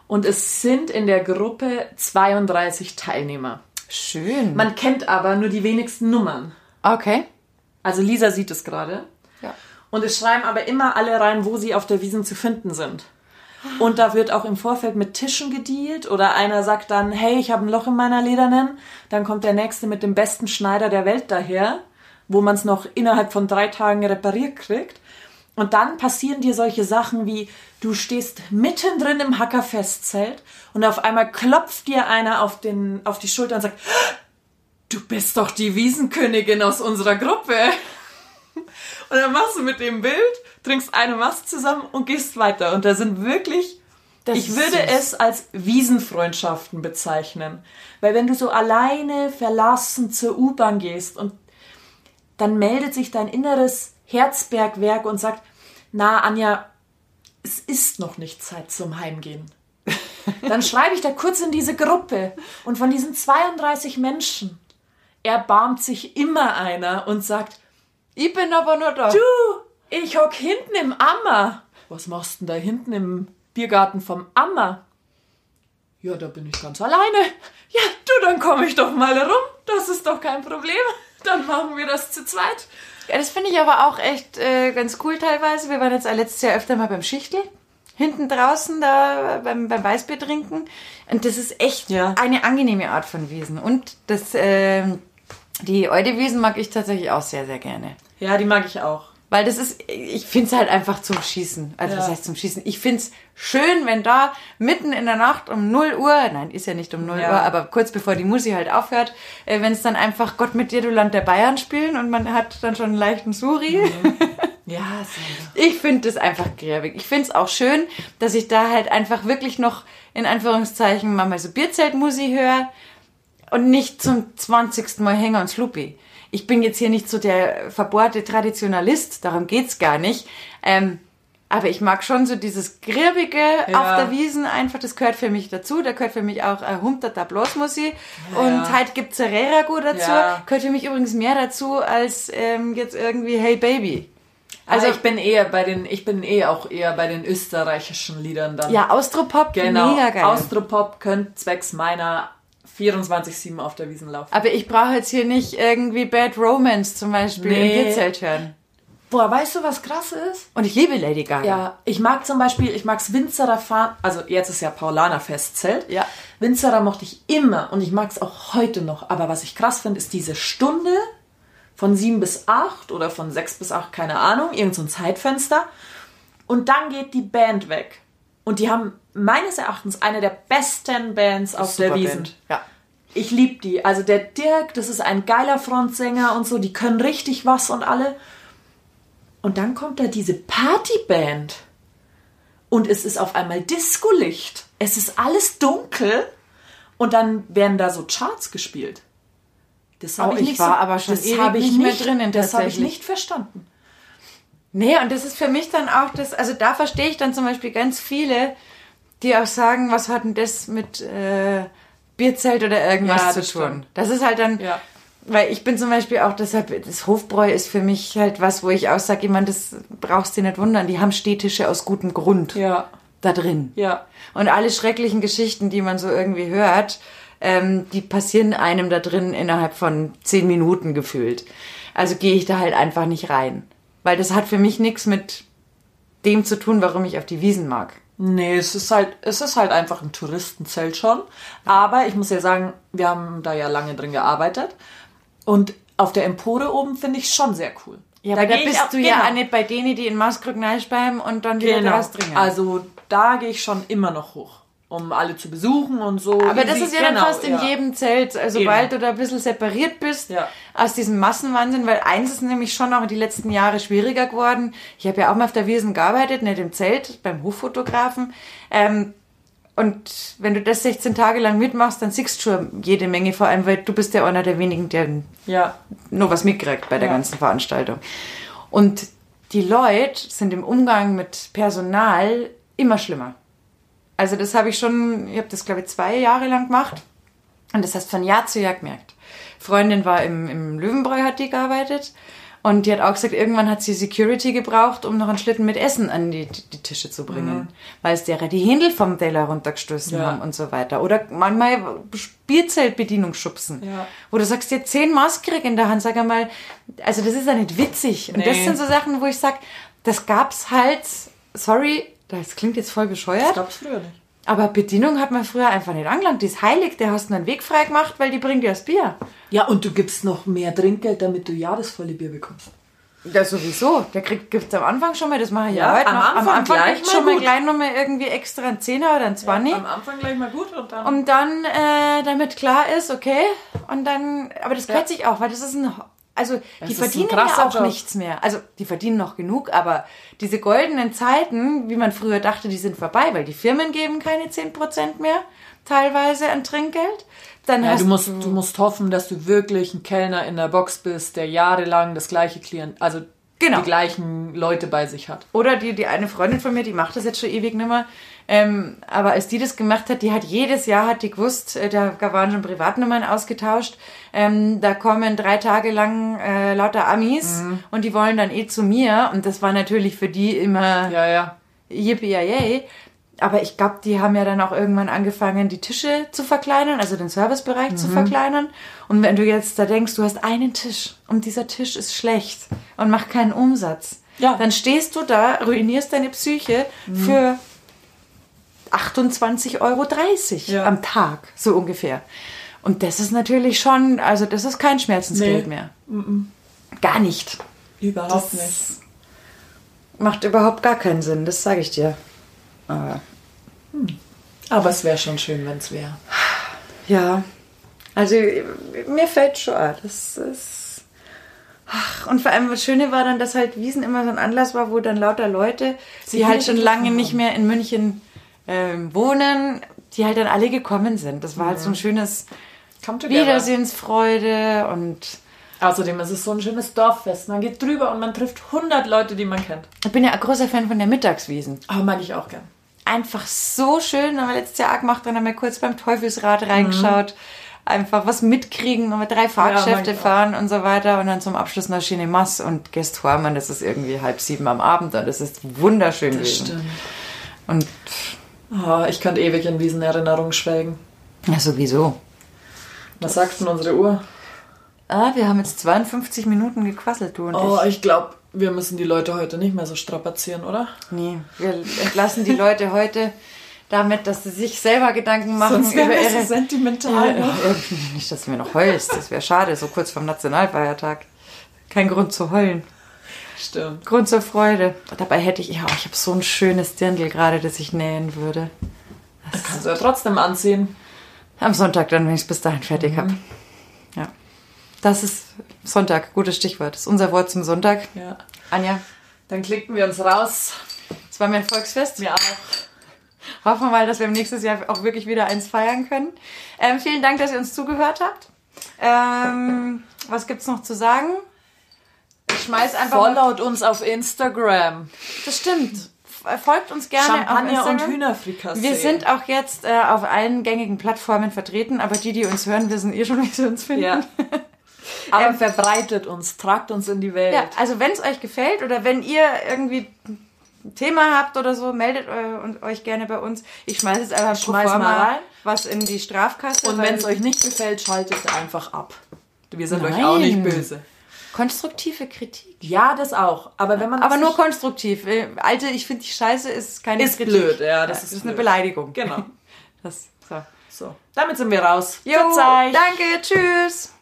Und es sind in der Gruppe zweiunddreißig Teilnehmer. Schön. Man kennt aber nur die wenigsten Nummern. Okay. Also Lisa sieht es gerade. Ja. Und es schreiben aber immer alle rein, wo sie auf der Wiesn zu finden sind. Und da wird auch im Vorfeld mit Tischen gedealt oder einer sagt dann, hey, ich habe ein Loch in meiner Ledernen. Dann kommt der Nächste mit dem besten Schneider der Welt daher, wo man es noch innerhalb von drei Tagen repariert kriegt. Und dann passieren dir solche Sachen wie, du stehst mittendrin im Hackerfestzelt und auf einmal klopft dir einer auf, den, auf die Schulter und sagt, du bist doch die Wiesenkönigin aus unserer Gruppe. Und dann machst du mit dem Bild, trinkst eine Masse zusammen und gehst weiter. Und da sind wirklich, das ich würde süß. es als Wiesenfreundschaften bezeichnen. Weil wenn du so alleine verlassen zur U-Bahn gehst und dann meldet sich dein inneres Herzbergwerk und sagt, na Anja, es ist noch nicht Zeit zum Heimgehen. Dann schreibe ich da kurz in diese Gruppe und von diesen zweiunddreißig Menschen erbarmt sich immer einer und sagt, ich bin aber nur da. Du, ich hock hinten im Ammer. Was machst du denn da hinten im Biergarten vom Ammer? Ja, da bin ich ganz alleine. Ja, du, dann komme ich doch mal herum. Das ist doch kein Problem. Dann machen wir das zu zweit. Ja, das finde ich aber auch echt äh, ganz cool teilweise. Wir waren jetzt letztes Jahr öfter mal beim Schichtl. Hinten draußen da beim, beim Weißbier trinken. Und das ist echt ja. eine angenehme Art von Wiesn. Und das, äh, die Eude Wiesn mag ich tatsächlich auch sehr, sehr gerne. Ja, die mag ich auch. Weil das ist, ich finde es halt einfach zum Schießen. Also ja. was heißt zum Schießen? Ich finde es schön, wenn da mitten in der Nacht um null Uhr, nein, ist ja nicht um null ja. Uhr, aber kurz bevor die Musik halt aufhört, wenn es dann einfach Gott mit dir, du Land der Bayern spielen und man hat dann schon einen leichten Suri. Mhm. Ja, sehr. Ich finde das einfach gräbig. Ich finde es auch schön, dass ich da halt einfach wirklich noch in Anführungszeichen mal, mal so Bierzeltmusik höre und nicht zum zwanzigsten Mal Hänger und Sloopy. Ich bin jetzt hier nicht so der verbohrte Traditionalist, darum geht's gar nicht. Ähm, aber ich mag schon so dieses Grirbige ja. auf der Wiesn einfach, das gehört für mich dazu. Da gehört für mich auch äh, Humterta Blasmusik ja. und halt gibt Zererago dazu. Ja. Gehört für mich übrigens mehr dazu als ähm, jetzt irgendwie Hey Baby. Also ah, ich bin eher bei den, ich bin eh auch eher bei den österreichischen Liedern dann. Ja, Austropop, genau. Mega geil. Austropop könnte zwecks meiner vierundzwanzig sieben auf der Wiesn laufen. Aber ich brauche jetzt hier nicht irgendwie Bad Romance zum Beispiel nee. im Bierzelt hören. Boah, weißt du, was krass ist? Und ich liebe Lady Gaga. Ja, ich mag zum Beispiel, ich mag's Winzerer fahren, also jetzt ist ja Paulaner Festzelt. Ja. Winzerer mochte ich immer und ich mag's auch heute noch. Aber was ich krass finde, ist diese Stunde von sieben bis acht oder von sechs bis acht, keine Ahnung, irgend so ein Zeitfenster. Und dann geht die Band weg. Und die haben meines Erachtens eine der besten Bands auf der Wiesn. Ja. Ich liebe die. Also der Dirk, das ist ein geiler Frontsänger und so. Die können richtig was und alle. Und dann kommt da diese Partyband. Und es ist auf einmal Discolicht. Es ist alles dunkel. Und dann werden da so Charts gespielt. Das habe oh, ich, ich nicht war so, aber schon das habe ich nicht mehr drinnen. Das habe ich nicht verstanden. Nee, und das ist für mich dann auch das, also da verstehe ich dann zum Beispiel ganz viele, die auch sagen, was hat denn das mit äh, Bierzelt oder irgendwas ja, zu das tun? Stimmt. Das ist halt dann, ja. weil ich bin zum Beispiel auch deshalb, das Hofbräu ist für mich halt was, wo ich auch sage, ich meine, das brauchst du nicht wundern, die haben Stehtische aus gutem Grund ja. da drin. Ja. Und alle schrecklichen Geschichten, die man so irgendwie hört, ähm, die passieren einem da drin innerhalb von zehn Minuten gefühlt. Also gehe ich da halt einfach nicht rein. Weil das hat für mich nichts mit dem zu tun, warum ich auf die Wiesn mag. Nee, es ist halt, es ist halt einfach ein Touristenzelt schon. Aber ich muss ja sagen, wir haben da ja lange drin gearbeitet. Und auf der Empore oben finde ich schon sehr cool. Ja, da aber da bist auch, du genau. ja auch nicht bei denen, die in Maßkrug bleiben und dann wieder genau. draus dringen. Also da gehe ich schon immer noch hoch, um alle zu besuchen und so. Aber das ist ja genau, dann fast in ja. jedem Zelt, also sobald du da ein bisschen separiert bist ja. aus diesem Massenwahnsinn, weil eins ist nämlich schon auch die letzten Jahre schwieriger geworden. Ich habe ja auch mal auf der Wiesn gearbeitet, nicht im Zelt, beim Hoffotografen. Ähm, und wenn du das sechzehn Tage lang mitmachst, dann siehst du schon jede Menge, vor allem, weil du bist ja einer der wenigen, der ja. nur was mitkriegt bei der ja. ganzen Veranstaltung. Und die Leute sind im Umgang mit Personal immer schlimmer. Also das habe ich schon, ich habe das glaube ich zwei Jahre lang gemacht und das hast von Jahr zu Jahr gemerkt. Freundin war im, im Löwenbräu, hat die gearbeitet Und die hat auch gesagt, irgendwann hat sie Security gebraucht, um noch einen Schlitten mit Essen an die, die Tische zu bringen. Mhm. Weil es derer die Händel vom Teller runtergestoßen ja. haben und so weiter. Oder manchmal Bierzeltbedienung schubsen. Ja. Wo du sagst, dir zehn Mauskrieg in der Hand, sag einmal, also das ist ja nicht witzig. Und nee. Das sind so Sachen, wo ich sag, das gab's halt, sorry, das klingt jetzt voll bescheuert. Das gab's früher nicht. Aber Bedienung hat man früher einfach nicht angelangt. Die ist heilig, der hast einen Weg frei gemacht, weil die bringt dir das Bier. Ja, und du gibst noch mehr Trinkgeld, damit du ja das volle Bier bekommst. Ja, sowieso. Der kriegt gibt's am Anfang schon mal, das mache ich ja, ja heute am noch. Anfang am Anfang gleich mal schon gut. mal gleich nochmal irgendwie extra ein Zehner oder ein Zwanni. Ja, am Anfang gleich mal gut und dann... Und dann, äh, damit klar ist, okay, und dann... Aber das gehört ja. sich auch, weil das ist ein... Also das die verdienen ja auch Job. Nichts mehr. Also die verdienen noch genug, aber diese goldenen Zeiten, wie man früher dachte, die sind vorbei, weil die Firmen geben keine zehn Prozent mehr teilweise an Trinkgeld. Dann ja, hast du, musst, du musst hoffen, dass du wirklich ein Kellner in der Box bist, der jahrelang das gleiche Klient, also genau. die gleichen Leute bei sich hat. Oder die, die eine Freundin von mir, die macht das jetzt schon ewig nicht mehr. Ähm, aber als die das gemacht hat, die hat jedes Jahr, hat die gewusst, äh, da waren schon Privatnummern ausgetauscht, ähm, da kommen drei Tage lang äh, lauter Amis mhm. und die wollen dann eh zu mir und das war natürlich für die immer ja, ja. yippie-yay. Aber ich glaube, die haben ja dann auch irgendwann angefangen, die Tische zu verkleinern, also den Servicebereich mhm. zu verkleinern. Und wenn du jetzt da denkst, du hast einen Tisch und dieser Tisch ist schlecht und macht keinen Umsatz, ja. dann stehst du da, ruinierst deine Psyche mhm. für... achtundzwanzig Euro dreißig ja. am Tag, so ungefähr. Und das ist natürlich schon, also das ist kein Schmerzensgeld nee. Mehr. Mm-mm. Gar nicht. Überhaupt das nicht. Macht überhaupt gar keinen Sinn, das sage ich dir. Aber, hm. Aber es wäre schon schön, wenn es wäre. Ja, also mir fällt schon an, das ist... Ach, und vor allem das Schöne war dann, dass halt Wiesn immer so ein Anlass war, wo dann lauter Leute, Sie die halt schon lange nicht mehr in München... Ähm, wohnen, die halt dann alle gekommen sind. Das war mhm. halt so ein schönes Wiedersehensfreude und außerdem ist es so ein schönes Dorffest. Man geht drüber und man trifft hundert Leute, die man kennt. Ich bin ja ein großer Fan von der Mittagswiesen. Oh, mag ich auch gern. Einfach so schön. Haben wir letztes Jahr auch gemacht, dann haben wir kurz beim Teufelsrad reingeschaut. Mhm. Einfach was mitkriegen und mit drei Fahrgeschäfte ja, fahren auch. Und so weiter und dann zum Abschluss noch Cinemas und Guest Hormann. Und das ist irgendwie halb sieben am Abend und das ist wunderschön das gewesen. Stimmt. Und oh, ich könnte ewig in diesen Erinnerungen schwelgen. Ja, sowieso. Was sagt denn unsere Uhr? Ah, wir haben jetzt zweiundfünfzig Minuten gequasselt, du und oh, ich. Oh, ich glaube, wir müssen die Leute heute nicht mehr so strapazieren, oder? Nee, wir entlassen die Leute heute damit, dass sie sich selber Gedanken machen Sonst über ihre... So sentimental. Ja, nicht, dass du mir noch heulst, das wäre schade, so kurz vorm Nationalfeiertag. Kein Grund zu heulen. Stimmt. Grund zur Freude. Dabei hätte ich, ja, ich habe so ein schönes Dirndl gerade, das ich nähen würde. Das kannst du ja trotzdem anziehen. Am Sonntag dann, wenn ich es bis dahin fertig mhm. habe. Ja. Das ist Sonntag, gutes Stichwort. Das ist unser Wort zum Sonntag. Ja. Anja. Dann klicken wir uns raus. Es war mir ein Volksfest. Mir auch. Hoffen wir mal, dass wir nächstes Jahr auch wirklich wieder eins feiern können. Ähm, vielen Dank, dass ihr uns zugehört habt. Ähm, was gibt's noch zu sagen? Schmeiß einfach followt uns auf Instagram. Das stimmt. Folgt uns gerne Champagner auf Instagram. Und Hühnerfrikassee. Wir sind auch jetzt äh, auf allen gängigen Plattformen vertreten, aber die, die uns hören, wissen eh schon, wie sie uns finden. Ja. Aber ähm, verbreitet uns, tragt uns in die Welt. Ja, also wenn es euch gefällt oder wenn ihr irgendwie ein Thema habt oder so, meldet eu- und euch gerne bei uns. Ich schmeiße jetzt einfach schmeiß mal rein. Was in die Strafkasse. Und wenn es euch nicht gefällt, schaltet einfach ab. Wir sind Nein. euch auch nicht böse. Konstruktive Kritik. Ja, das auch. Aber wenn man aber nur konstruktiv. Alte, ich finde dich scheiße, ist keine ist Kritik. Ist blöd, ja. Das ja, ist, ist blöd. Eine Beleidigung. Genau. Das, so. so. Damit sind wir raus. Jo, danke, tschüss.